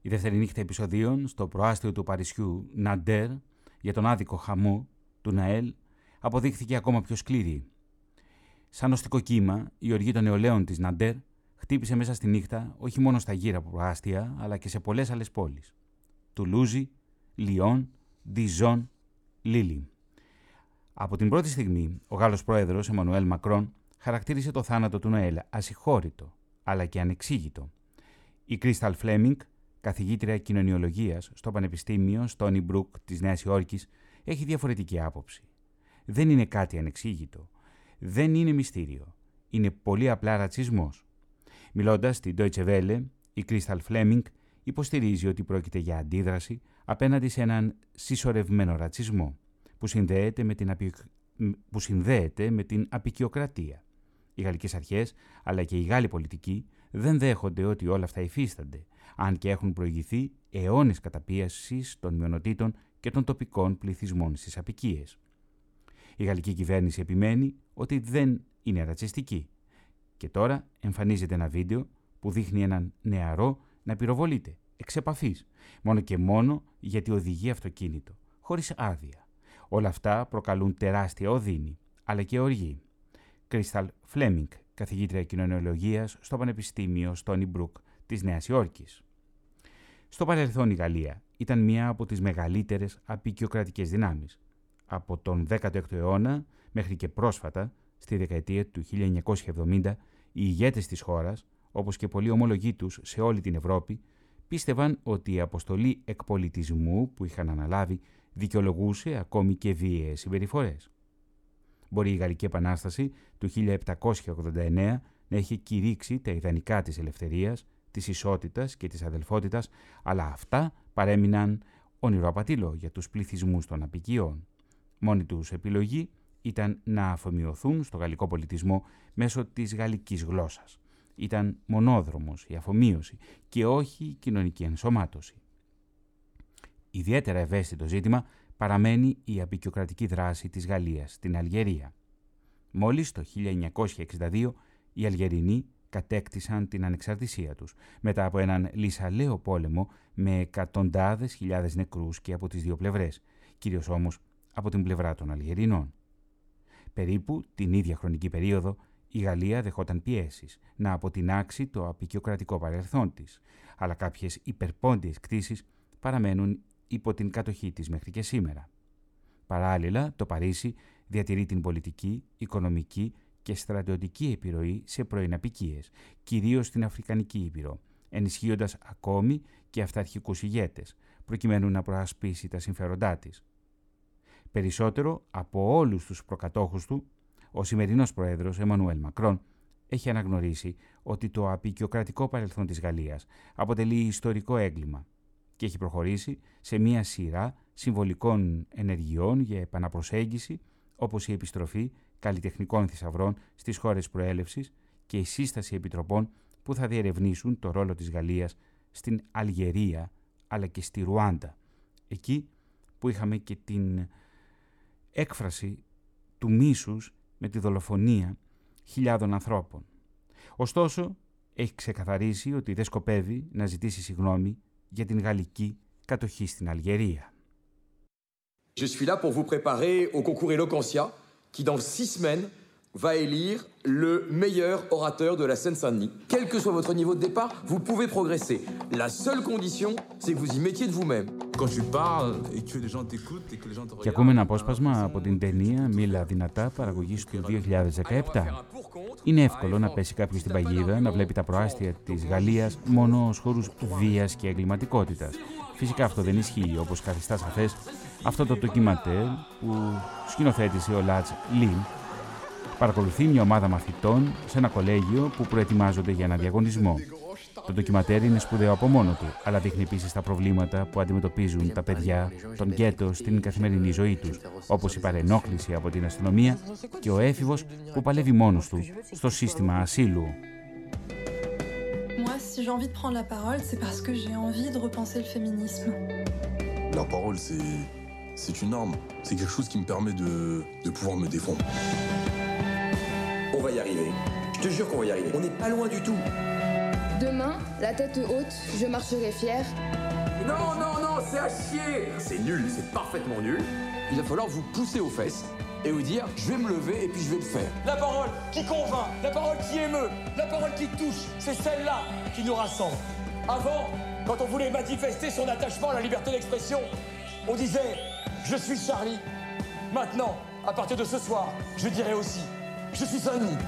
Η δεύτερη νύχτα επεισοδίων στο προάστιο του Παρισιού Ναντέρ για τον άδικο χαμό του Ναέλ αποδείχθηκε ακόμα πιο σκληρή. Σαν οστικό κύμα, η οργή των νεολαίων της Ναντέρ χτύπησε μέσα στη νύχτα όχι μόνο στα γύρα προάστια αλλά και σε πολλές άλλες πόλεις. Τουλούζι, Λιόν, Διζόν, Λίλι. Από την πρώτη στιγμή, ο Γάλλος πρόεδρος Εμμανουέλ Μακρόν χαρακτήρισε το θάνατο του Ναέλ ασυγχώρητο, αλλά και ανεξήγητο. Η Κρίσταλ Φλέμινγκ, καθηγήτρια κοινωνιολογίας στο Πανεπιστήμιο Στόνι Μπρουκ της Νέας Υόρκης, έχει διαφορετική άποψη. Δεν είναι κάτι ανεξήγητο. Δεν είναι μυστήριο. Είναι πολύ απλά ρατσισμός. Μιλώντας στην Deutsche Welle, η Κρίσταλ Φλέμινγκ υποστηρίζει ότι πρόκειται για αντίδραση απέναντι σε έναν συσσωρευμένο ρατσισμό που συνδέεται με την, απει... που συνδέεται με την απικιοκρατία. Οι γαλλικές αρχές, αλλά και οι Γάλλοι πολιτικοί, δεν δέχονται ότι όλα αυτά υφίστανται, αν και έχουν προηγηθεί αιώνες καταπίεσης των μειονοτήτων και των τοπικών πληθυσμών στις αποικίες. Η γαλλική κυβέρνηση επιμένει ότι δεν είναι ρατσιστική. Και τώρα εμφανίζεται ένα βίντεο που δείχνει έναν νεαρό να πυροβολείται, εξ επαφής, μόνο και μόνο γιατί οδηγεί αυτοκίνητο, χωρίς άδεια. Όλα αυτά προκαλούν τεράστια οδύνη, αλλά και οργή. Κρίσταλ Φλέμινγκ, καθηγήτρια κοινωνιολογίας στο Πανεπιστήμιο Στόνι Μπρουκ της Νέας Υόρκης. Στο παρελθόν η Γαλλία ήταν μία από τις μεγαλύτερες απικιοκρατικές δυνάμεις. Από τον δέκατο έκτο αιώνα μέχρι και πρόσφατα, στη δεκαετία του χίλια εννιακόσια εβδομήντα, οι ηγέτες της χώρας, όπως και πολλοί ομολογοί τους σε όλη την Ευρώπη, πίστευαν ότι η αποστολή εκπολιτισμού που είχαν αναλάβει δικαιολογούσε ακόμη και βίαιες συμπεριφορές. Μπορεί η Γαλλική Επανάσταση του χίλια επτακόσια ογδόντα εννέα να έχει κηρύξει τα ιδανικά της ελευθερίας, της ισότητας και της αδελφότητας, αλλά αυτά παρέμειναν ονειροαπατήλο για τους πληθυσμούς των αποικιών. Μόνη τους επιλογή ήταν να αφομοιωθούν στο γαλλικό πολιτισμό μέσω της γαλλικής γλώσσας. Ήταν μονόδρομος η αφομοίωση και όχι η κοινωνική ενσωμάτωση. Ιδιαίτερα ευαίσθητο ζήτημα παραμένει η αποικιοκρατική δράση της Γαλλίας στην Αλγερία. Μόλις το χίλια εννιακόσια εξήντα δύο οι Αλγερινοί κατέκτησαν την ανεξαρτησία τους, μετά από έναν λυσαλαίο πόλεμο με εκατοντάδες χιλιάδες νεκρούς και από τις δύο πλευρές, κυρίως όμως από την πλευρά των Αλγερινών. Περίπου την ίδια χρονική περίοδο η Γαλλία δεχόταν πιέσεις να αποτινάξει το αποικιοκρατικό παρελθόν της, αλλά κάποιες υπερπόντιες κτήσεις παραμένουν υπό την κατοχή της μέχρι και σήμερα. Παράλληλα, το Παρίσι διατηρεί την πολιτική, οικονομική και στρατιωτική επιρροή σε πρώην αποικίες, κυρίως στην Αφρικανική Ήπειρο, ενισχύοντας ακόμη και αυταρχικούς ηγέτες, προκειμένου να προασπίσει τα συμφέροντά της. Περισσότερο από όλους τους προκατόχους του, ο σημερινός πρόεδρος Εμμανουέλ Μακρόν έχει αναγνωρίσει ότι το αποικιοκρατικό παρελθόν της Γαλλίας αποτελεί ιστορικό έγκλημα και έχει προχωρήσει σε μία σειρά συμβολικών ενεργειών για επαναπροσέγγιση, όπως η επιστροφή καλλιτεχνικών θησαυρών στις χώρες προέλευσης και η σύσταση επιτροπών που θα διερευνήσουν το ρόλο της Γαλλίας στην Αλγερία αλλά και στη Ρουάντα, εκεί που είχαμε και την έκφραση του μίσους με τη δολοφονία χιλιάδων ανθρώπων. Ωστόσο, έχει ξεκαθαρίσει ότι δεν σκοπεύει να ζητήσει συγγνώμη για την γαλλική κατοχή στην Αλγερία. Je suis là pour vous préparer au concours Eloquentia qui dans six semaines va élire le meilleur orateur de la Seine-Saint-Denis. Quel que soit votre niveau de départ, vous pouvez progresser. La seule condition, c'est que vous y mettiez de vous-même. Quand tu parles et que les gens t'écoutent et que les gens te regardent. Και ακούμε ένα απόσπασμα από την ταινία «Μίλα δυνατά» παραγωγής του δύο χιλιάδες δεκαεπτά. Είναι εύκολο να πέσει κάποιος στην παγίδα, να βλέπει τα προάστια της Γαλλίας μόνο ως χώρους βίας και εγκληματικότητας. Φυσικά αυτό δεν ισχύει, όπως καθιστά σαφές αυτό το ντοκιματέρ που σκηνοθέτησε ο Λατς Λιν. Παρακολουθεί μια ομάδα μαθητών σε ένα κολέγιο που προετοιμάζονται για ένα διαγωνισμό. Το ντοκιματέρ είναι σπουδαίο από μόνο του, αλλά δείχνει επίσης τα προβλήματα που αντιμετωπίζουν τα παιδιά των γκέτο στην καθημερινή ζωή τους, όπως η παρενόχληση από την αστυνομία και ο έφηβος που παλεύει μόνος του στο σύστημα ασύλου. La parole, c'est une arme, c'est quelque chose qui me permet de, de pouvoir me défendre. On va y arriver. Je te jure qu'on va y arriver. On n'est pas loin du tout. Demain, la tête haute, je marcherai fier. Non, non, non, c'est à chier. C'est nul, c'est parfaitement nul. Il va falloir vous pousser aux fesses et vous dire, je vais me lever et puis je vais le faire. La parole qui convainc, la parole qui émeut, la parole qui touche, c'est celle-là qui nous rassemble. Avant, quand on voulait manifester son attachement à la liberté d'expression, on disait « Je suis Charlie ». Maintenant, à partir de ce soir, je dirais aussi « Je suis Saint-Denis ».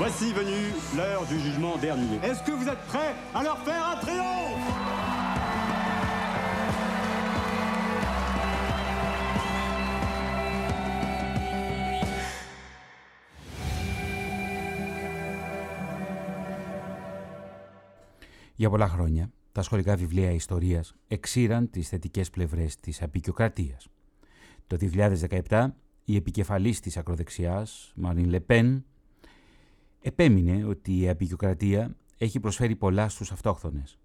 Voici venue l'heure du jugement dernier. Est-ce que vous êtes prêts à leur faire un triomphe ? Για πολλά χρόνια, τα σχολικά βιβλία ιστορίας εξήραν τις θετικές πλευρές της απεικιοκρατίας. Το δύο χιλιάδες δεκαεπτά, η επικεφαλής της ακροδεξιάς, Μαρίν Λεπέν, επέμεινε ότι η απεικιοκρατία έχει προσφέρει πολλά στους αυτόχθονες.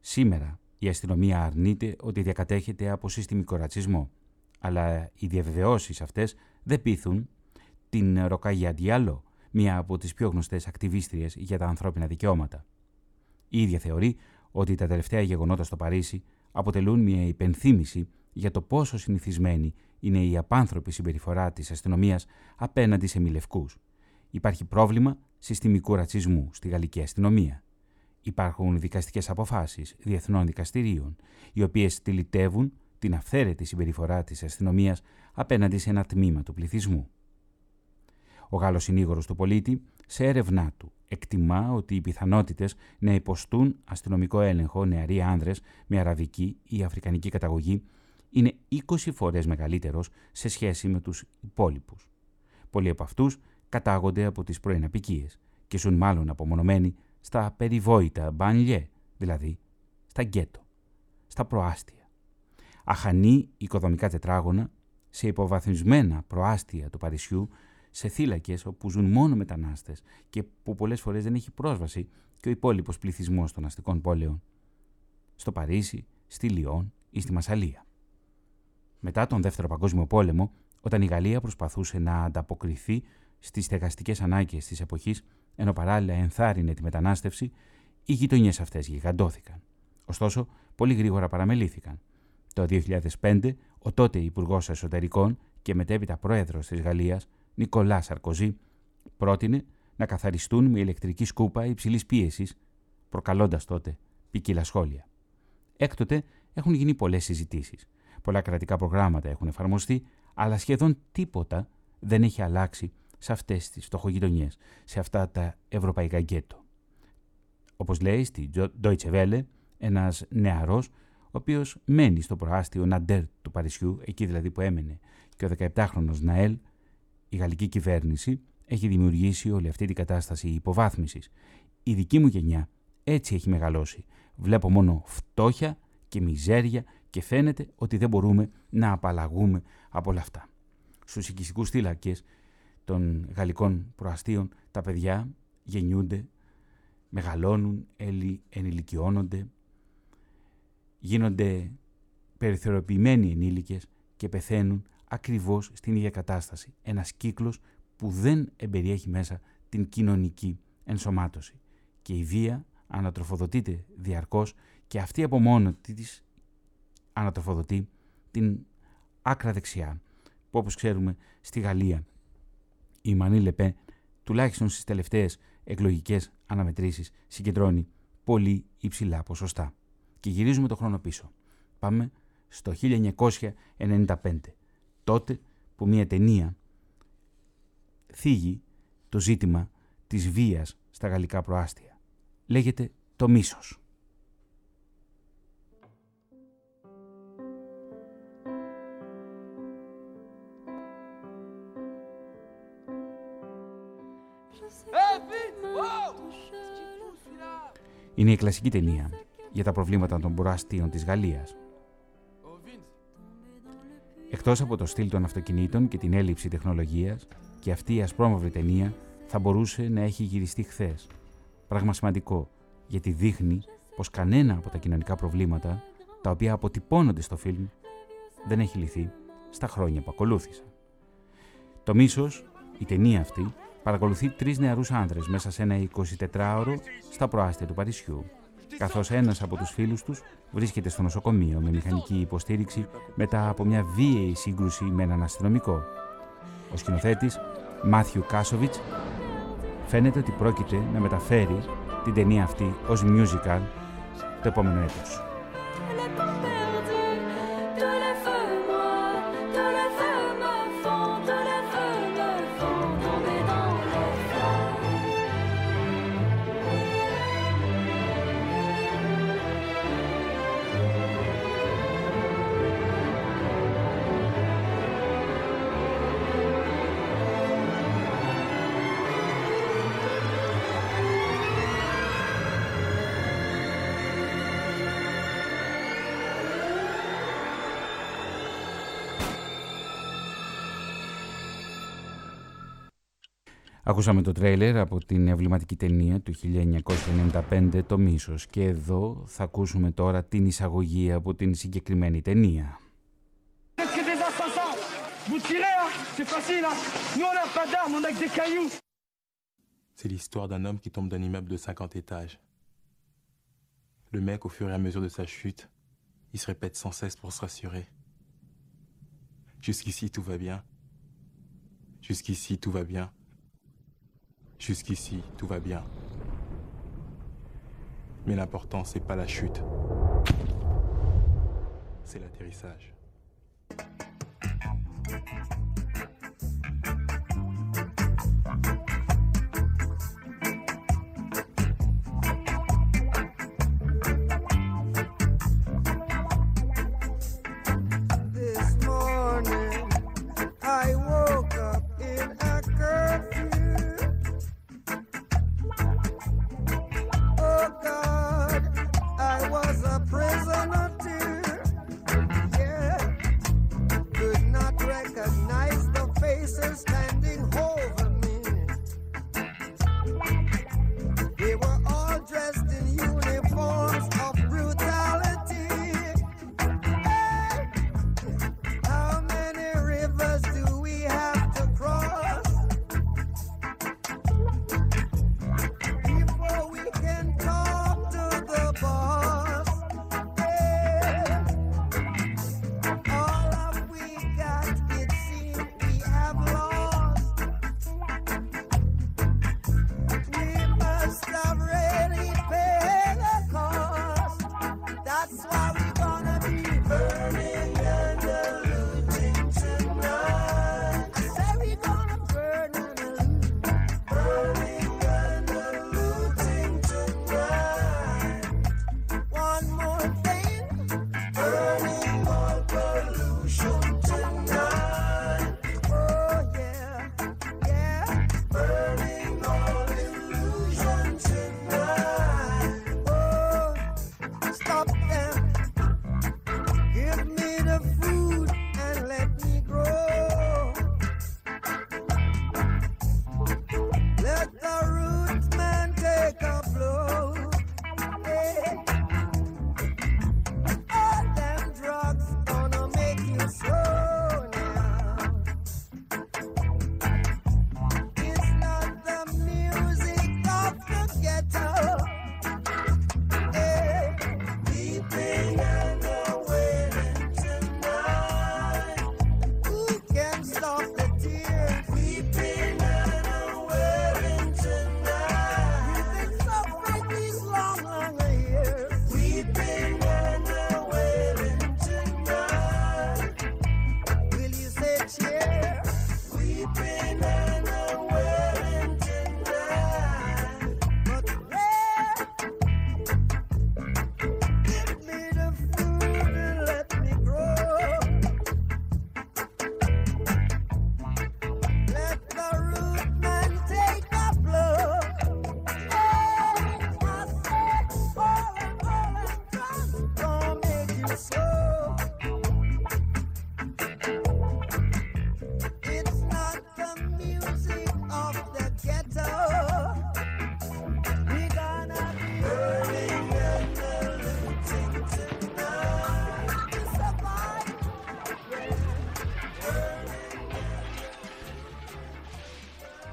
Σήμερα, η αστυνομία αρνείται ότι διακατέχεται από συστημικό ρατσισμό, αλλά οι διαβεβαιώσεις αυτές δεν πείθουν την Ροκαγιαντιάλο, μία από τις πιο γνωστές ακτιβίστριες για τα ανθρώπινα δικαιώματα. Η ίδια θεωρεί ότι τα τελευταία γεγονότα στο Παρίσι αποτελούν μια υπενθύμηση για το πόσο συνηθισμένη είναι η απάνθρωπη συμπεριφορά της αστυνομίας απέναντι σε μη λευκούς. Υπάρχει πρόβλημα συστημικού ρατσισμού στη γαλλική αστυνομία. Υπάρχουν δικαστικές αποφάσεις διεθνών δικαστηρίων, οι οποίες τυλιτεύουν την αυθαίρετη συμπεριφορά της αστυνομίας απέναντι σε ένα τμήμα του πληθυσμού. Ο Γάλλος συνήγορος του πολίτη, σε έρευνά του, εκτιμά ότι οι πιθανότητες να υποστούν αστυνομικό έλεγχο νεαροί άνδρες με αραβική ή αφρικανική καταγωγή είναι είκοσι φορές μεγαλύτερος σε σχέση με τους υπόλοιπους. Πολλοί από αυτούς κατάγονται από τις πρώην αποικίες και ζουν μάλλον απομονωμένοι στα περιβόητα μπανλιέ, δηλαδή στα γκέτο, στα προάστια. Αχανή οικοδομικά τετράγωνα σε υποβαθμισμένα προάστια του Παρισιού, σε θύλακες όπου ζουν μόνο μετανάστες και που πολλές φορές δεν έχει πρόσβαση και ο υπόλοιπος πληθυσμός των αστικών πόλεων, στο Παρίσι, στη Λιόν ή στη Μασσαλία. Μετά τον Δεύτερο Παγκόσμιο Πόλεμο, όταν η Γαλλία προσπαθούσε να ανταποκριθεί στις στεγαστικές ανάγκες της εποχής, ενώ παράλληλα ενθάρρυνε τη μετανάστευση, οι γειτονιές αυτές γιγαντώθηκαν. Ωστόσο, πολύ γρήγορα παραμελήθηκαν. Το δύο χιλιάδες πέντε, ο τότε Υπουργός Εσωτερικών και μετέπειτα Πρόεδρος της Γαλλίας, Νικολά Σαρκοζή, πρότεινε να καθαριστούν με ηλεκτρική σκούπα υψηλής πίεσης, προκαλώντας τότε ποικίλα σχόλια. Έκτοτε έχουν γίνει πολλές συζητήσεις. Πολλά κρατικά προγράμματα έχουν εφαρμοστεί, αλλά σχεδόν τίποτα δεν έχει αλλάξει σε αυτές τις φτωχογειτονιές, σε αυτά τα ευρωπαϊκά γκέτο. Όπως λέει στη Deutsche Welle, ένας νεαρός, ο οποίος μένει στο προάστιο Ναντέρ του Παρισιού, εκεί δηλαδή που έμενε, και ο δεκαεπτάχρονος Ναέλ, η γαλλική κυβέρνηση έχει δημιουργήσει όλη αυτή την κατάσταση υποβάθμισης. Η δική μου γενιά έτσι έχει μεγαλώσει. Βλέπω μόνο φτώχεια και μιζέρια και φαίνεται ότι δεν μπορούμε να απαλλαγούμε από όλα αυτά. Στους οικιστικούς θύλακες των γαλλικών προαστίων τα παιδιά γεννιούνται, μεγαλώνουν, ενηλικιώνονται, γίνονται περιθωριοποιημένοι ενήλικες και πεθαίνουν ακριβώς στην ίδια κατάσταση, ένας κύκλος που δεν εμπεριέχει μέσα την κοινωνική ενσωμάτωση. Και η βία ανατροφοδοτείται διαρκώς και αυτή από μόνο της ανατροφοδοτεί την άκρα δεξιά, που όπως ξέρουμε στη Γαλλία η Μαρίν Λεπέν, τουλάχιστον στις τελευταίες εκλογικές αναμετρήσεις, συγκεντρώνει πολύ υψηλά ποσοστά. Και γυρίζουμε το χρόνο πίσω. Πάμε στο χίλια εννιακόσια ενενήντα πέντε. Τότε που μια ταινία θίγει το ζήτημα της βίας στα γαλλικά προάστια. Λέγεται το μίσος. Είναι η κλασική ταινία για τα προβλήματα των προαστίων της Γαλλίας. Εκτός από το στυλ των αυτοκινήτων και την έλλειψη τεχνολογίας, και αυτή η ασπρόμαυρη ταινία θα μπορούσε να έχει γυριστεί χθες. Πράγμα σημαντικό, γιατί δείχνει πως κανένα από τα κοινωνικά προβλήματα, τα οποία αποτυπώνονται στο φιλμ, δεν έχει λυθεί στα χρόνια που ακολούθησαν. Το μίσος, η ταινία αυτή, παρακολουθεί τρεις νεαρούς άνδρες μέσα σε ένα εικοσιτετράωρο στα προάστια του Παρισιού, καθώς ένας από τους φίλους τους βρίσκεται στο νοσοκομείο με μηχανική υποστήριξη μετά από μια βίαιη σύγκρουση με έναν αστυνομικό. Ο σκηνοθέτης Μάθιου Κάσοβιτς φαίνεται ότι πρόκειται να μεταφέρει την ταινία αυτή ως musical το επόμενο έτος. Ακούσαμε το τρέιλερ από την εμβληματική ταινία του χίλια εννιακόσια ενενήντα πέντε, το Μίσος, και εδώ θα ακούσουμε τώρα την εισαγωγή από την συγκεκριμένη ταινία. C'est l'histoire d'un homme qui tombe d'un immeuble de cinquante étages. Le mec, au fur et à mesure de sa chute, il se répète sans cesse pour se rassurer. Jusqu'ici, tout va bien. Jusqu'ici, tout va bien. Jusqu'ici, tout va bien. Mais l'important, c'est pas la chute. C'est l'atterrissage. Because now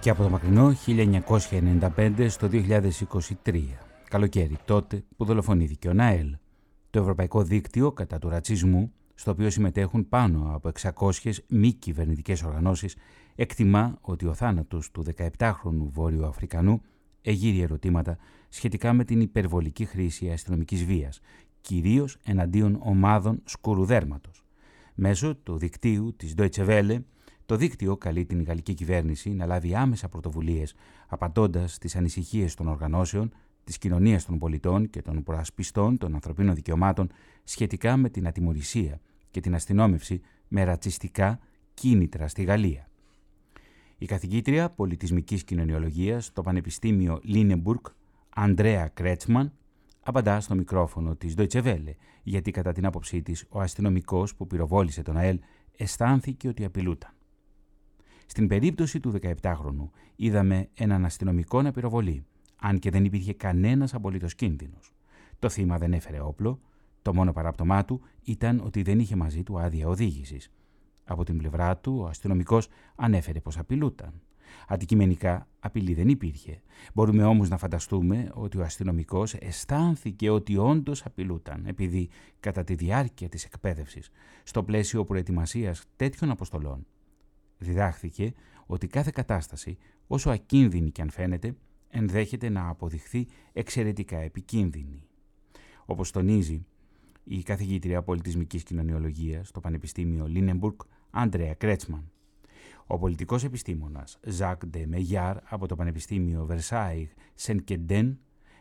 Και από το μακρινό χίλια εννιακόσια ενενήντα πέντε στο δύο χιλιάδες είκοσι τρία, καλοκαίρι, τότε που δολοφονήθηκε ο Ναέλ, το Ευρωπαϊκό Δίκτυο κατά του Ρατσισμού, στο οποίο συμμετέχουν πάνω από εξακόσιες μη κυβερνητικές οργανώσεις, εκτιμά ότι ο θάνατος του δεκαεπτάχρονου Βόρειο Αφρικανού εγείρει ερωτήματα σχετικά με την υπερβολική χρήση αστυνομικής βίας, κυρίως εναντίον ομάδων σκουρουδέρματος. Μέσω του δικτύου της Deutsche Welle, το δίκτυο καλεί την γαλλική κυβέρνηση να λάβει άμεσα πρωτοβουλίες, απαντώντας στις ανησυχίες των οργανώσεων, της κοινωνίας των πολιτών και των προασπιστών των ανθρωπίνων δικαιωμάτων σχετικά με την ατιμωρησία και την αστυνόμευση με ρατσιστικά κίνητρα στη Γαλλία. Η καθηγήτρια πολιτισμικής κοινωνιολογίας στο Πανεπιστήμιο Λίνεμπουργκ, Ανδρέα Κρέτσμαν, απαντά στο μικρόφωνο της Deutsche Welle, γιατί κατά την άποψή της ο αστυνομικός που πυροβόλησε τον ΑΕΛ αισθάνθηκε ότι απειλούταν. Στην περίπτωση του δεκαεπτάχρονου είδαμε έναν αστυνομικό να πυροβολεί, αν και δεν υπήρχε κανένας απολύτως κίνδυνος. Το θύμα δεν έφερε όπλο, το μόνο παράπτωμά του ήταν ότι δεν είχε μαζί του άδεια οδήγησης. Από την πλευρά του, ο αστυνομικός ανέφερε πως απειλούταν. Αντικειμενικά, απειλή δεν υπήρχε. Μπορούμε όμως να φανταστούμε ότι ο αστυνομικός αισθάνθηκε ότι όντως απειλούταν, επειδή κατά τη διάρκεια της εκπαίδευσης, στο πλαίσιο προετοιμασίας τέτοιων αποστολών, διδάχθηκε ότι κάθε κατάσταση, όσο ακίνδυνη και αν φαίνεται, ενδέχεται να αποδειχθεί εξαιρετικά επικίνδυνη. Όπως τονίζει η καθηγήτρια πολιτισμικής κοινωνιολογίας στο Πανεπιστήμιο Λίνεμπουργκ, Αντρέα Κρέτσμαν, ο πολιτικός επιστήμονας Jacques de Meillard από το Πανεπιστήμιο Versailles Saint-Quentin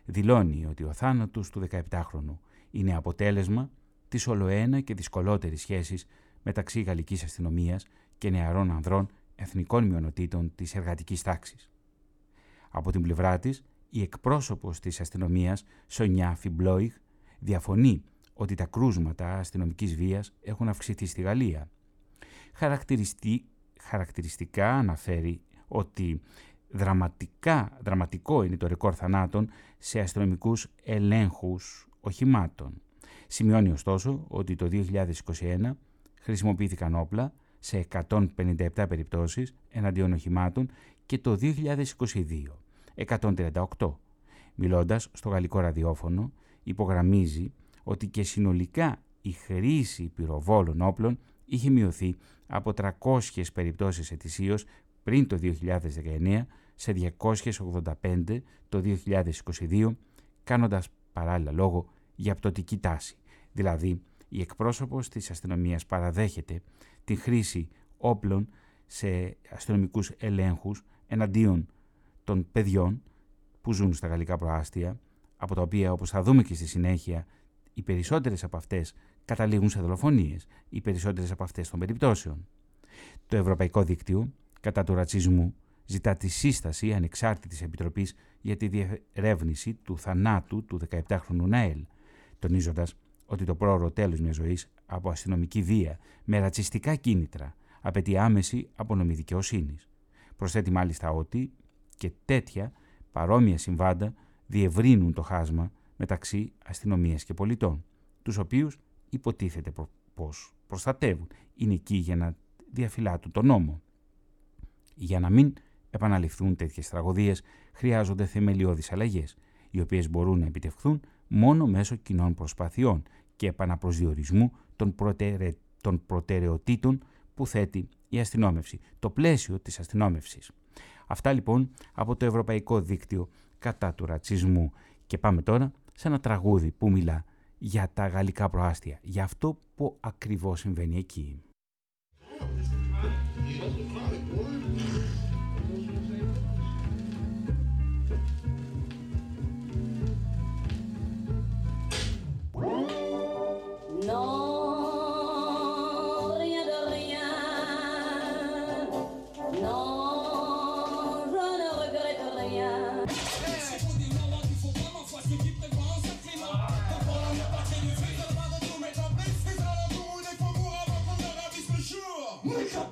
δηλώνει ότι ο θάνατος του δεκαεπτάχρονου είναι αποτέλεσμα της ολοένα και δυσκολότερης σχέσης μεταξύ γαλλικής αστυνομίας και νεαρών ανδρών εθνικών μειονοτήτων της εργατικής τάξης. Από την πλευρά της, η εκπρόσωπος της αστυνομίας, Σονιά Φιμπλόιχ, διαφωνεί ότι τα κρούσματα αστυνομικής βίας έχουν αυξηθεί στη Γαλλία. Χαρακτηριστή, χαρακτηριστικά αναφέρει ότι δραματικά, δραματικό είναι το ρεκόρ θανάτων σε αστυνομικούς ελέγχους οχημάτων. Σημειώνει ωστόσο ότι το δύο χιλιάδες είκοσι ένα χρησιμοποιήθηκαν όπλα σε εκατόν πενήντα επτά περιπτώσεις εναντίον οχημάτων και το δύο χιλιάδες είκοσι δύο εκατόν τριάντα οκτώ. Μιλώντας στο γαλλικό ραδιόφωνο, υπογραμμίζει ότι και συνολικά η χρήση πυροβόλων όπλων είχε μειωθεί από τριακόσιες περιπτώσεις ετησίως πριν το δύο χιλιάδες δεκαεννέα σε διακόσιες ογδόντα πέντε το δύο χιλιάδες είκοσι δύο, κάνοντας παράλληλα λόγο για πτωτική τάση. Δηλαδή, η εκπρόσωπος της αστυνομίας παραδέχεται τη χρήση όπλων σε αστυνομικούς ελέγχους εναντίον των παιδιών που ζουν στα γαλλικά προάστια, από τα οποία, όπως θα δούμε και στη συνέχεια, οι περισσότερες από αυτές καταλήγουν σε δολοφονίες, οι περισσότερες από αυτές των περιπτώσεων. Το Ευρωπαϊκό Δίκτυο κατά του Ρατσισμού ζητά τη σύσταση ανεξάρτητης επιτροπής για τη διερεύνηση του θανάτου του δεκαεπτάχρονου Ναέλ, τονίζοντας ότι το πρόωρο τέλος μιας ζωής από αστυνομική βία με ρατσιστικά κίνητρα απαιτεί άμεση απονομή δικαιοσύνης. Προσθέτει μάλιστα ότι και τέτοια παρόμοια συμβάντα διευρύνουν το χάσμα μεταξύ αστυνομίας και πολιτών, τους οποίους υποτίθεται πως προστατεύουν, είναι εκεί για να διαφυλάτουν τον νόμο. Για να μην επαναληφθούν τέτοιες τραγωδίες, χρειάζονται θεμελιώδεις αλλαγές, οι οποίες μπορούν να επιτευχθούν μόνο μέσω κοινών προσπαθειών και επαναπροσδιορισμού των, προτερε... των προτεραιοτήτων που θέτει η αστυνόμευση, το πλαίσιο της αστυνόμευσης. Αυτά λοιπόν από το Ευρωπαϊκό Δίκτυο κατά του Ρατσισμού. Και πάμε τώρα σε ένα τραγούδι που μιλά για τα γαλλικά προάστια, για αυτό που ακριβώς συμβαίνει εκεί. Come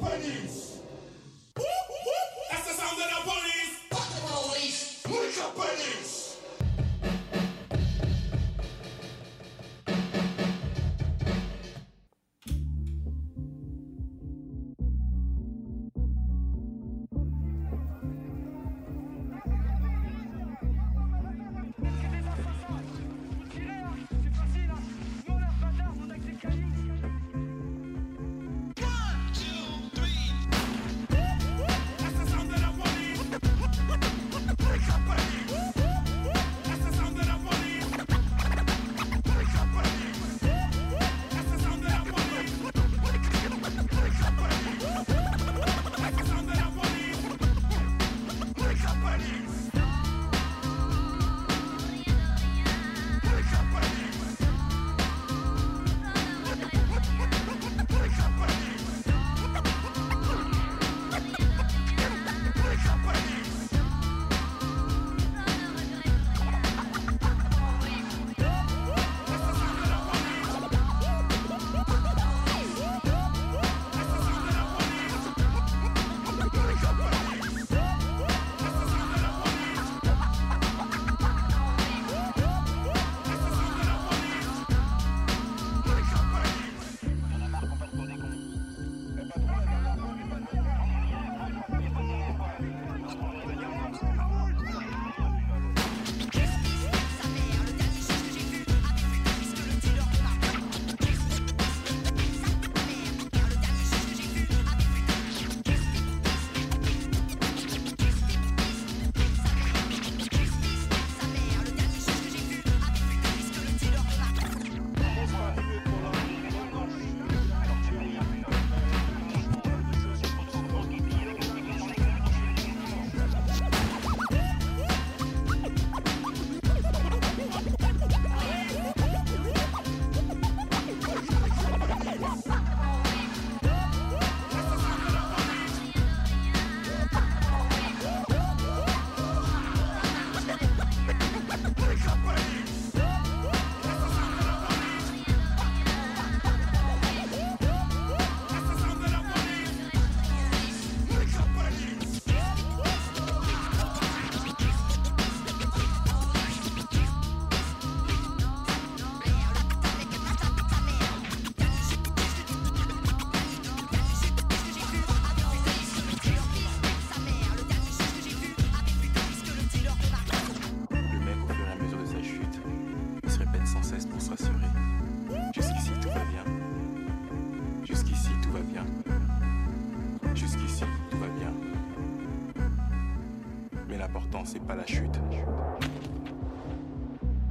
c'est pas la chute.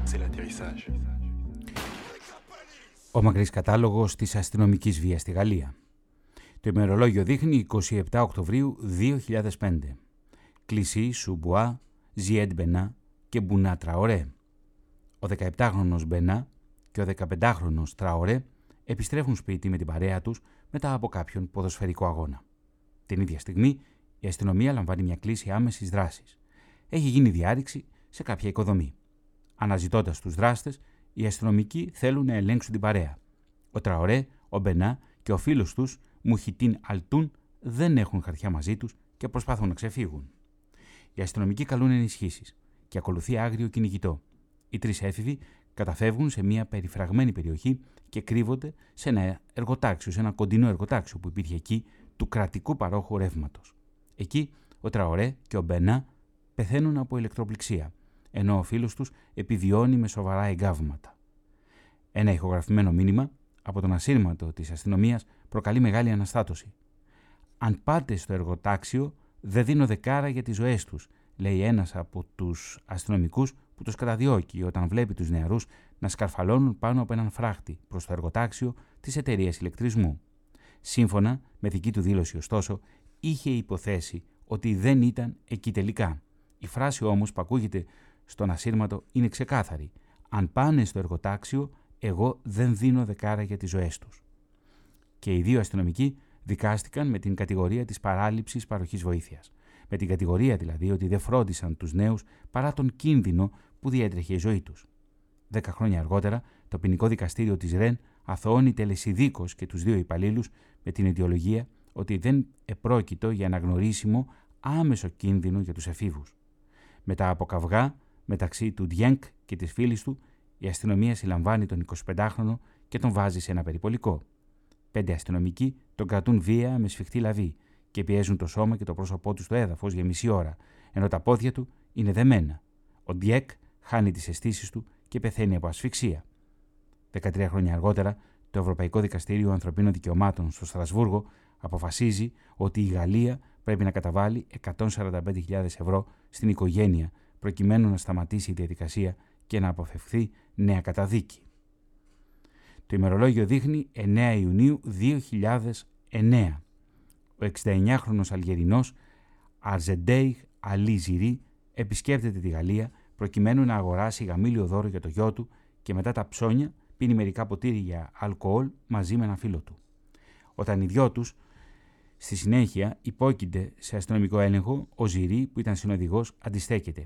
C'est l'atterrissage. Ο μακρύς κατάλογος της αστυνομικής βίας στη Γαλλία. Το ημερολόγιο δείχνει είκοσι επτά Οκτωβρίου δύο χιλιάδες πέντε. Κλισί, Σουμπουά, Ζιέντ Μπένα και Μπουνά Τραωρέ. Ο δεκαεπτάχρονος Μπένα και ο δεκαπεντάχρονος Τραωρέ επιστρέφουν σπίτι με την παρέα τους μετά από κάποιον ποδοσφαιρικό αγώνα. Την ίδια στιγμή η αστυνομία λαμβάνει μια κλίση άμεσης δράσης. Έχει γίνει διάρρηξη σε κάποια οικοδομή. Αναζητώντας τους δράστες, οι αστυνομικοί θέλουν να ελέγξουν την παρέα. Ο Τραωρέ, ο Μπενά και ο φίλος τους, Μουχιτίν Αλτούν, δεν έχουν χαρτιά μαζί τους και προσπαθούν να ξεφύγουν. Οι αστυνομικοί καλούν ενισχύσεις και ακολουθεί άγριο κυνηγητό. Οι τρεις έφηβοι καταφεύγουν σε μια περιφραγμένη περιοχή και κρύβονται σε ένα εργοτάξιο, σε ένα κοντινό εργοτάξιο που υπήρχε εκεί, του κρατικού παρόχου ρεύματος. Εκεί ο Τραωρέ και ο Μπενά πεθαίνουν από ηλεκτροπληξία, ενώ ο φίλος τους επιβιώνει με σοβαρά εγκάβματα. Ένα ηχογραφημένο μήνυμα από τον ασύρματο της αστυνομίας προκαλεί μεγάλη αναστάτωση. «Αν πάτε στο εργοτάξιο, δεν δίνω δεκάρα για τις ζωές τους», λέει ένας από τους αστυνομικούς που τους καταδιώκει όταν βλέπει τους νεαρούς να σκαρφαλώνουν πάνω από έναν φράχτη προς το εργοτάξιο της εταιρείας ηλεκτρισμού. Σύμφωνα με δική του δήλωση, ωστόσο, είχε υποθέσει ότι δεν ήταν εκεί τελικά. Η φράση όμως που ακούγεται στον ασύρματο είναι ξεκάθαρη. «Αν πάνε στο εργοτάξιο, εγώ δεν δίνω δεκάρα για τις ζωές τους». Και οι δύο αστυνομικοί δικάστηκαν με την κατηγορία της παράληψης παροχής βοήθειας. Με την κατηγορία δηλαδή ότι δεν φρόντισαν τους νέους παρά τον κίνδυνο που διέτρεχε η ζωή τους. Δέκα χρόνια αργότερα, το ποινικό δικαστήριο της Ρεν αθωώνει τελεσιδίκως και τους δύο υπαλλήλους με την ιδεολογία ότι δεν επρόκειτο για αναγνωρίσιμο άμεσο κίνδυνο για τους εφήβους. Μετά από καυγά μεταξύ του Ντιένκ και της φίλης του, η αστυνομία συλλαμβάνει τον εικοσιπεντάχρονο και τον βάζει σε ένα περιπολικό. Πέντε αστυνομικοί τον κρατούν βία με σφιχτή λαβή και πιέζουν το σώμα και το πρόσωπό του στο έδαφος για μισή ώρα, ενώ τα πόδια του είναι δεμένα. Ο Ντιέκ χάνει τις αισθήσεις του και πεθαίνει από ασφυξία. δεκατρία χρόνια αργότερα, το Ευρωπαϊκό Δικαστήριο Ανθρωπίνων Δικαιωμάτων στο Στρασβούργο αποφασίζει ότι η Γαλλία πρέπει να καταβάλει εκατόν σαράντα πέντε χιλιάδες ευρώ στην οικογένεια προκειμένου να σταματήσει η διαδικασία και να αποφευχθεί νέα καταδίκη. Το ημερολόγιο δείχνει εννέα Ιουνίου δύο χιλιάδες εννέα. Ο εξήντα εννιάχρονος Αλγερινός Αρζεντέιχ Αλί Ζιρί επισκέπτεται τη Γαλλία προκειμένου να αγοράσει γαμήλιο δώρο για το γιο του και μετά τα ψώνια πίνει μερικά ποτήρια αλκοόλ μαζί με ένα φίλο του. Όταν οι δυο τους στη συνέχεια υπόκεινται σε αστυνομικό έλεγχο, ο Ζιρί που ήταν συνοδηγός αντιστέκεται.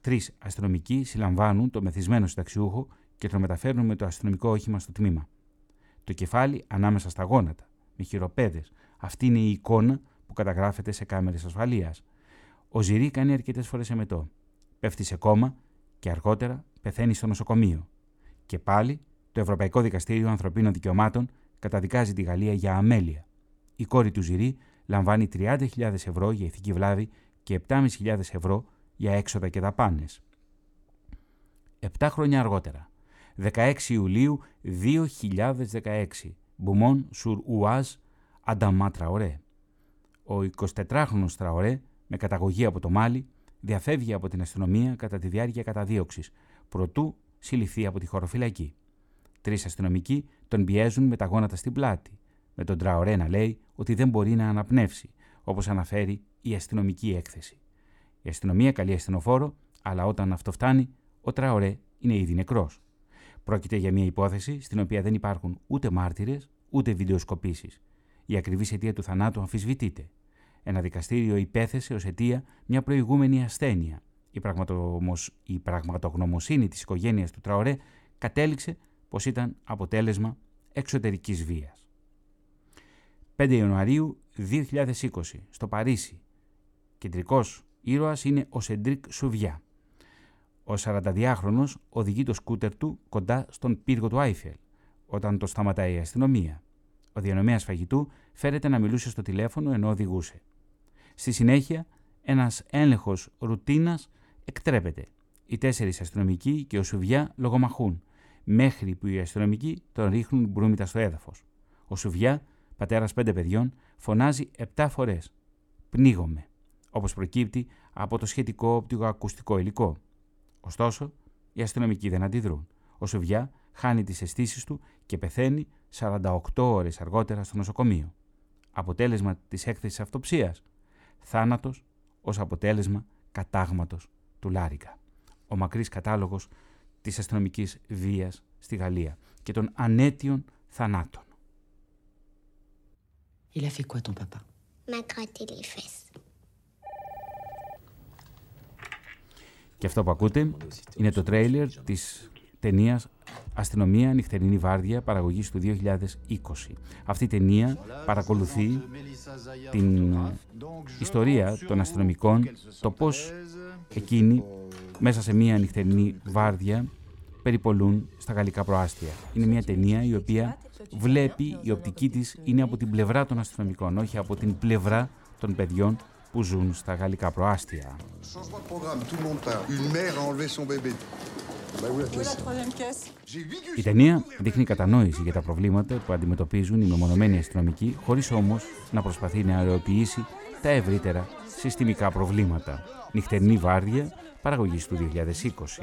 Τρεις αστυνομικοί συλλαμβάνουν το μεθυσμένο συνταξιούχο και τον μεταφέρουν με το αστυνομικό όχημα στο τμήμα. Το κεφάλι ανάμεσα στα γόνατα, με χειροπέδες. Αυτή είναι η εικόνα που καταγράφεται σε κάμερες ασφαλείας. Ο Ζιρί κάνει αρκετές φορές εμετό. Πέφτει σε κόμμα και αργότερα πεθαίνει στο νοσοκομείο. Και πάλι το Ευρωπαϊκό Δικαστήριο Ανθρωπίνων Δικαιωμάτων καταδικάζει τη Γαλλία για αμέλεια. Η κόρη του Ζιρί λαμβάνει τριάντα χιλιάδες ευρώ για ηθική βλάβη και επτά χιλιάδες πεντακόσια ευρώ για έξοδα και δαπάνες. Επτά χρόνια αργότερα, δεκαέξι Ιουλίου δύο χιλιάδες δεκαέξι, Μπουμόν Σουρ Ουάζ, Αντάμα Τραορέ. Ο εικοσιτετράχρονος Τραορέ, με καταγωγή από το Μάλι, διαφεύγει από την αστυνομία κατά τη διάρκεια καταδίωξης, προτού συλληφθεί από τη χωροφυλακή. Τρεις αστυνομικοί τον πιέζουν με τα γόνατα στην πλάτη, με τον Τραορέ να λέει ότι δεν μπορεί να αναπνεύσει, όπως αναφέρει η αστυνομική έκθεση. Η αστυνομία καλεί ασθενοφόρο, αλλά όταν αυτό φτάνει, ο Τραορέ είναι ήδη νεκρός. Πρόκειται για μια υπόθεση στην οποία δεν υπάρχουν ούτε μάρτυρες, ούτε βιντεοσκοπήσεις. Η ακριβής αιτία του θανάτου αμφισβητείται. Ένα δικαστήριο υπέθεσε ως αιτία μια προηγούμενη ασθένεια. Η, πραγματομοσ... η πραγματογνωμοσύνη της οικογένειας του Τραορέ κατέληξε πως ήταν αποτέλεσμα εξωτερικής βίας. πέντε Ιανουαρίου δύο χιλιάδες είκοσι, στο Παρίσι. Κεντρικός ήρωας είναι ο Σεντρικ Σουβιά. Ο σαρανταδιάχρονος οδηγεί το σκούτερ του κοντά στον πύργο του Άιφελ, όταν το σταματάει η αστυνομία. Ο διανομέας φαγητού φέρεται να μιλούσε στο τηλέφωνο ενώ οδηγούσε. Στη συνέχεια, ένας έλεγχος ρουτίνας εκτρέπεται. Οι τέσσερις αστυνομικοί και ο Σουβιά λογομαχούν, μέχρι που οι αστυνομικοί τον ρίχνουν μπρούμητα στο έδαφος. Ο Σουβιά, πατέρας πέντε παιδιών, φωνάζει επτά φορές «Πνίγομαι». όπως προκύπτει από το σχετικό οπτικοακουστικό υλικό. Ωστόσο, οι αστυνομικοί δεν αντιδρούν. Ο Σουβιά χάνει τις αισθήσεις του και πεθαίνει σαράντα οκτώ ώρες αργότερα στο νοσοκομείο. Αποτέλεσμα της έκθεσης αυτοψίας, θάνατος ως αποτέλεσμα κατάγματος του Λάρικα. Ο μακρύς κατάλογος της αστυνομικής βίας στη Γαλλία και των ανέτειων θανάτων. Il a fait quoi ton papa? M'a gratté les fesses. Και αυτό που ακούτε είναι το τρέιλερ της ταινίας «Αστυνομία, νυχτερινή βάρδια», παραγωγής του δύο χιλιάδες είκοσι. Αυτή η ταινία παρακολουθεί την ιστορία των αστυνομικών, το πώς εκείνοι μέσα σε μια νυχτερινή βάρδια περιπολούν στα γαλλικά προάστια. Είναι μια ταινία η οποία βλέπει, η οπτική της είναι από την πλευρά των αστυνομικών, όχι από την πλευρά των παιδιών που ζουν στα γαλλικά προάστια. Η ταινία δείχνει κατανόηση για τα προβλήματα που αντιμετωπίζουν οι μεμονωμένοι αστυνομικοί, χωρίς όμως να προσπαθεί να αεροποιήσει τα ευρύτερα συστημικά προβλήματα. Νυχτερινή βάρδια, παραγωγής του δύο χιλιάδες είκοσι.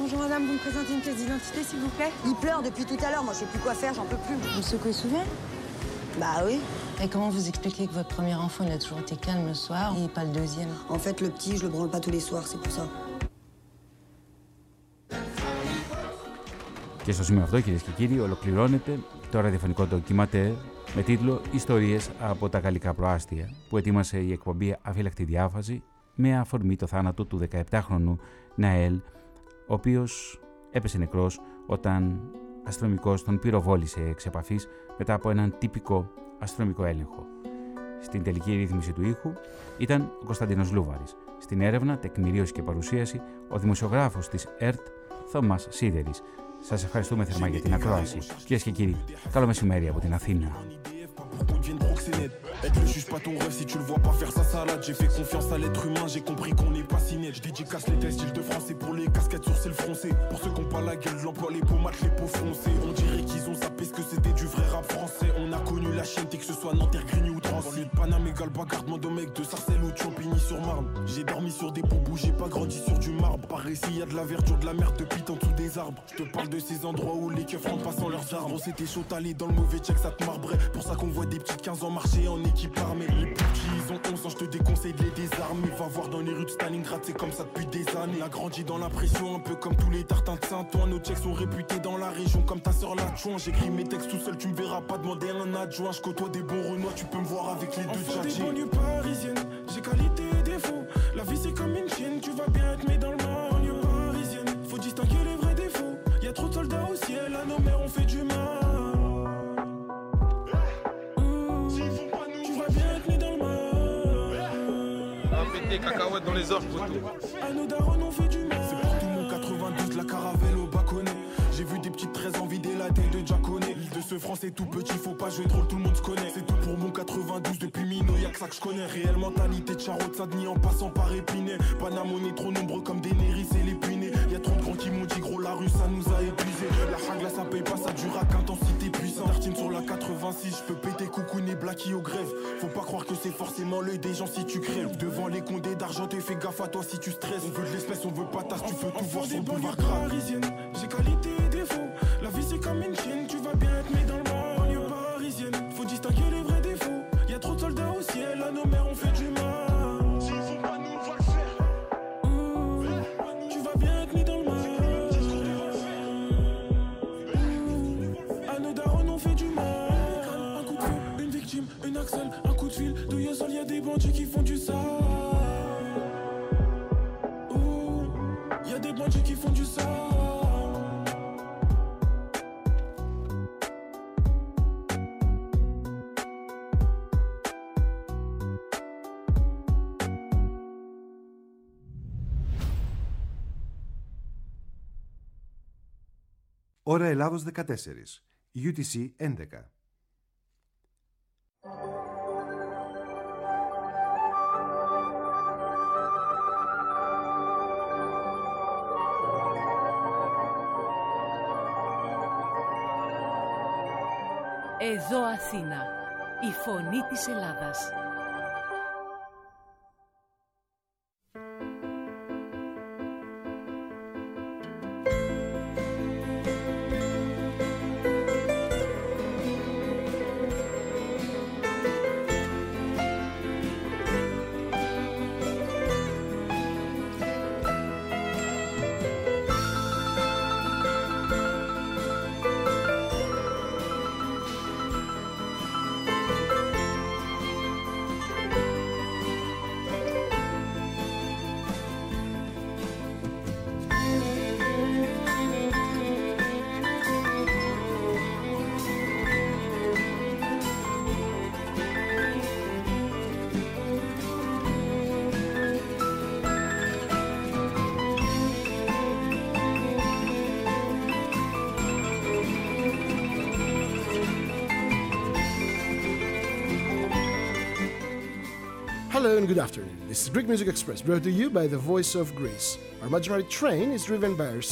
Bonjour madame, vous me présentez une pièce d'identité s'il vous plaît? Il pleure depuis tout à l'heure, moi je sais plus quoi faire, j'en peux plus. Vous secouez souvent? Bah oui. Et comment vous expliquez que votre premier enfant il a toujours été calme le soir et pas le deuxième? En fait le petit je le branle pas tous les soirs, c'est pour ça. Και στο σημείο αυτό, κυρίες και κύριοι, ολοκληρώνεται το ραδιοφωνικό ντοκιματέρ με τίτλο «Ιστορίες από τα γαλλικά προάστια» που ετοίμασε η εκπομπή «Αφύλακτη Διάβαση» με αφορμή το θάνατο του δεκαεπτάχρονου Ναέλ, ο οποίος έπεσε νεκρός όταν αστυνομικός τον πυροβόλησε εξ επαφής μετά από έναν τυπικό αστυνομικό έλεγχο. Στην τελική ρύθμιση του ήχου ήταν ο Κωνσταντίνος Λούβαρης. Στην έρευνα, τεκμηρίωση και παρουσίαση, ο δημοσιογράφος της ΕΡΤ Θωμάς Σίδερης. Σας ευχαριστούμε θερμά για την ακρόαση. Κυρίες και κύριοι, καλό μεσημέρι από την Αθήνα. Et tu juges pas ton rêve si tu le vois pas faire sa salade. J'ai fait confiance à l'être humain, j'ai compris qu'on est pas si net. Je dédicace les tests île de France et pour les casquettes sourcils froncés. Pour ceux qui ont pas la gueule de l'emploi, les pommades, les peaux foncées. On dirait qu'ils ont sapé ce que c'était du vrai rap français. On a connu la chaîne, que ce soit Nanterre, Grigny ou Trans. Dans le lieu de Paname, Galbagard, demande aux mecs de Sarcelles ou de Champigny-sur-Marne. J'ai dormi sur des bobos, j'ai pas grandi sur du marbre. Par ici y'a de la verdure, de la merde, de pite en dessous des arbres. Je te parle de ces endroits où les keufs rentrent pas sans leurs arbres. On s'était chaud allé dans le mauvais check, ça te marbrait. Pour ça qu'on voit des petites quinze ans marcher en équipe armée. Les petits ils ont onze ans, je te déconseille de les désarmer. Va voir dans les rues de Stalingrad, c'est comme ça depuis des années. A grandi dans la pression, un peu comme tous les tartins de Saint-Ouen. Nos checks sont réputés dans la région comme ta sœur Latchouin. J'écris mes textes tout seul, tu me verras pas demander un adjoint. Je côtoie des bons renois, tu peux me voir avec les deux tchatchés. Enfant des banlieues parisiennes, j'ai qualité et défaut. La vie c'est comme une chienne, tu vas bien être mis dans le mal. Banlieue parisienne, faut distinguer les vrais défauts. Y'a trop de soldats au ciel, à nos mères on fait du mal. Des cacahuètes dans les orges, à nos darons on fait du mal. C'est pour tout mon quatre-vingt-douze, la caravelle au Baconnet. J'ai vu des petites treize envies des la tête de Jaconet. L'île de ce France est tout petit, faut pas jouer drôle, tout le monde se connaît. C'est tout pour mon quatre-vingt-douze, depuis Mino, y'a que ça que je connais. Réelle mentalité de Charot, Sadni en passant par Épinay. Paname, on est trop nombreux comme des Néris et les Puinets. Y'a trop de grands qui m'ont dit gros, la rue ça nous a épuisés. La hagla ça paye pas, ça dure à qu'intensité puissante. Tartine sur la quatre-vingt-six, je peux péter coucou et blacky aux grèves. Faut pas croire que c'est forcément l'œil des gens si tu crèves. Devant les condés d'argent, t'es fait gaffe à toi si tu stresses. On veut de l'espèce, on veut pas tasse, tu peux tout voir sur le boulevard grave. J'ai qualité et défaut, la vie c'est comme une chienne, tu vas bien être mis dans le mal. Banlieue parisienne, faut distinguer les vrais défauts. Y'a trop de soldats au ciel, à nos mères on fait du mal. S'ils font pas nous, on va le faire. Tu vas bien être mis dans le mal. À nos darons on fait du mal. Un coup de feu, une victime, une axelle, un coup de fil. De Yosol y'a des bandits qui font du sale. Y'a des bandits qui font du sale. Ώρα Ελλάδος δεκατέσσερα, γιου τι σι έντεκα. Εδώ Αθήνα, η φωνή της Ελλάδας. Hello and good afternoon. This is Greek Music Express, brought to you by the Voice of Greece. Our Magic Train is driven by our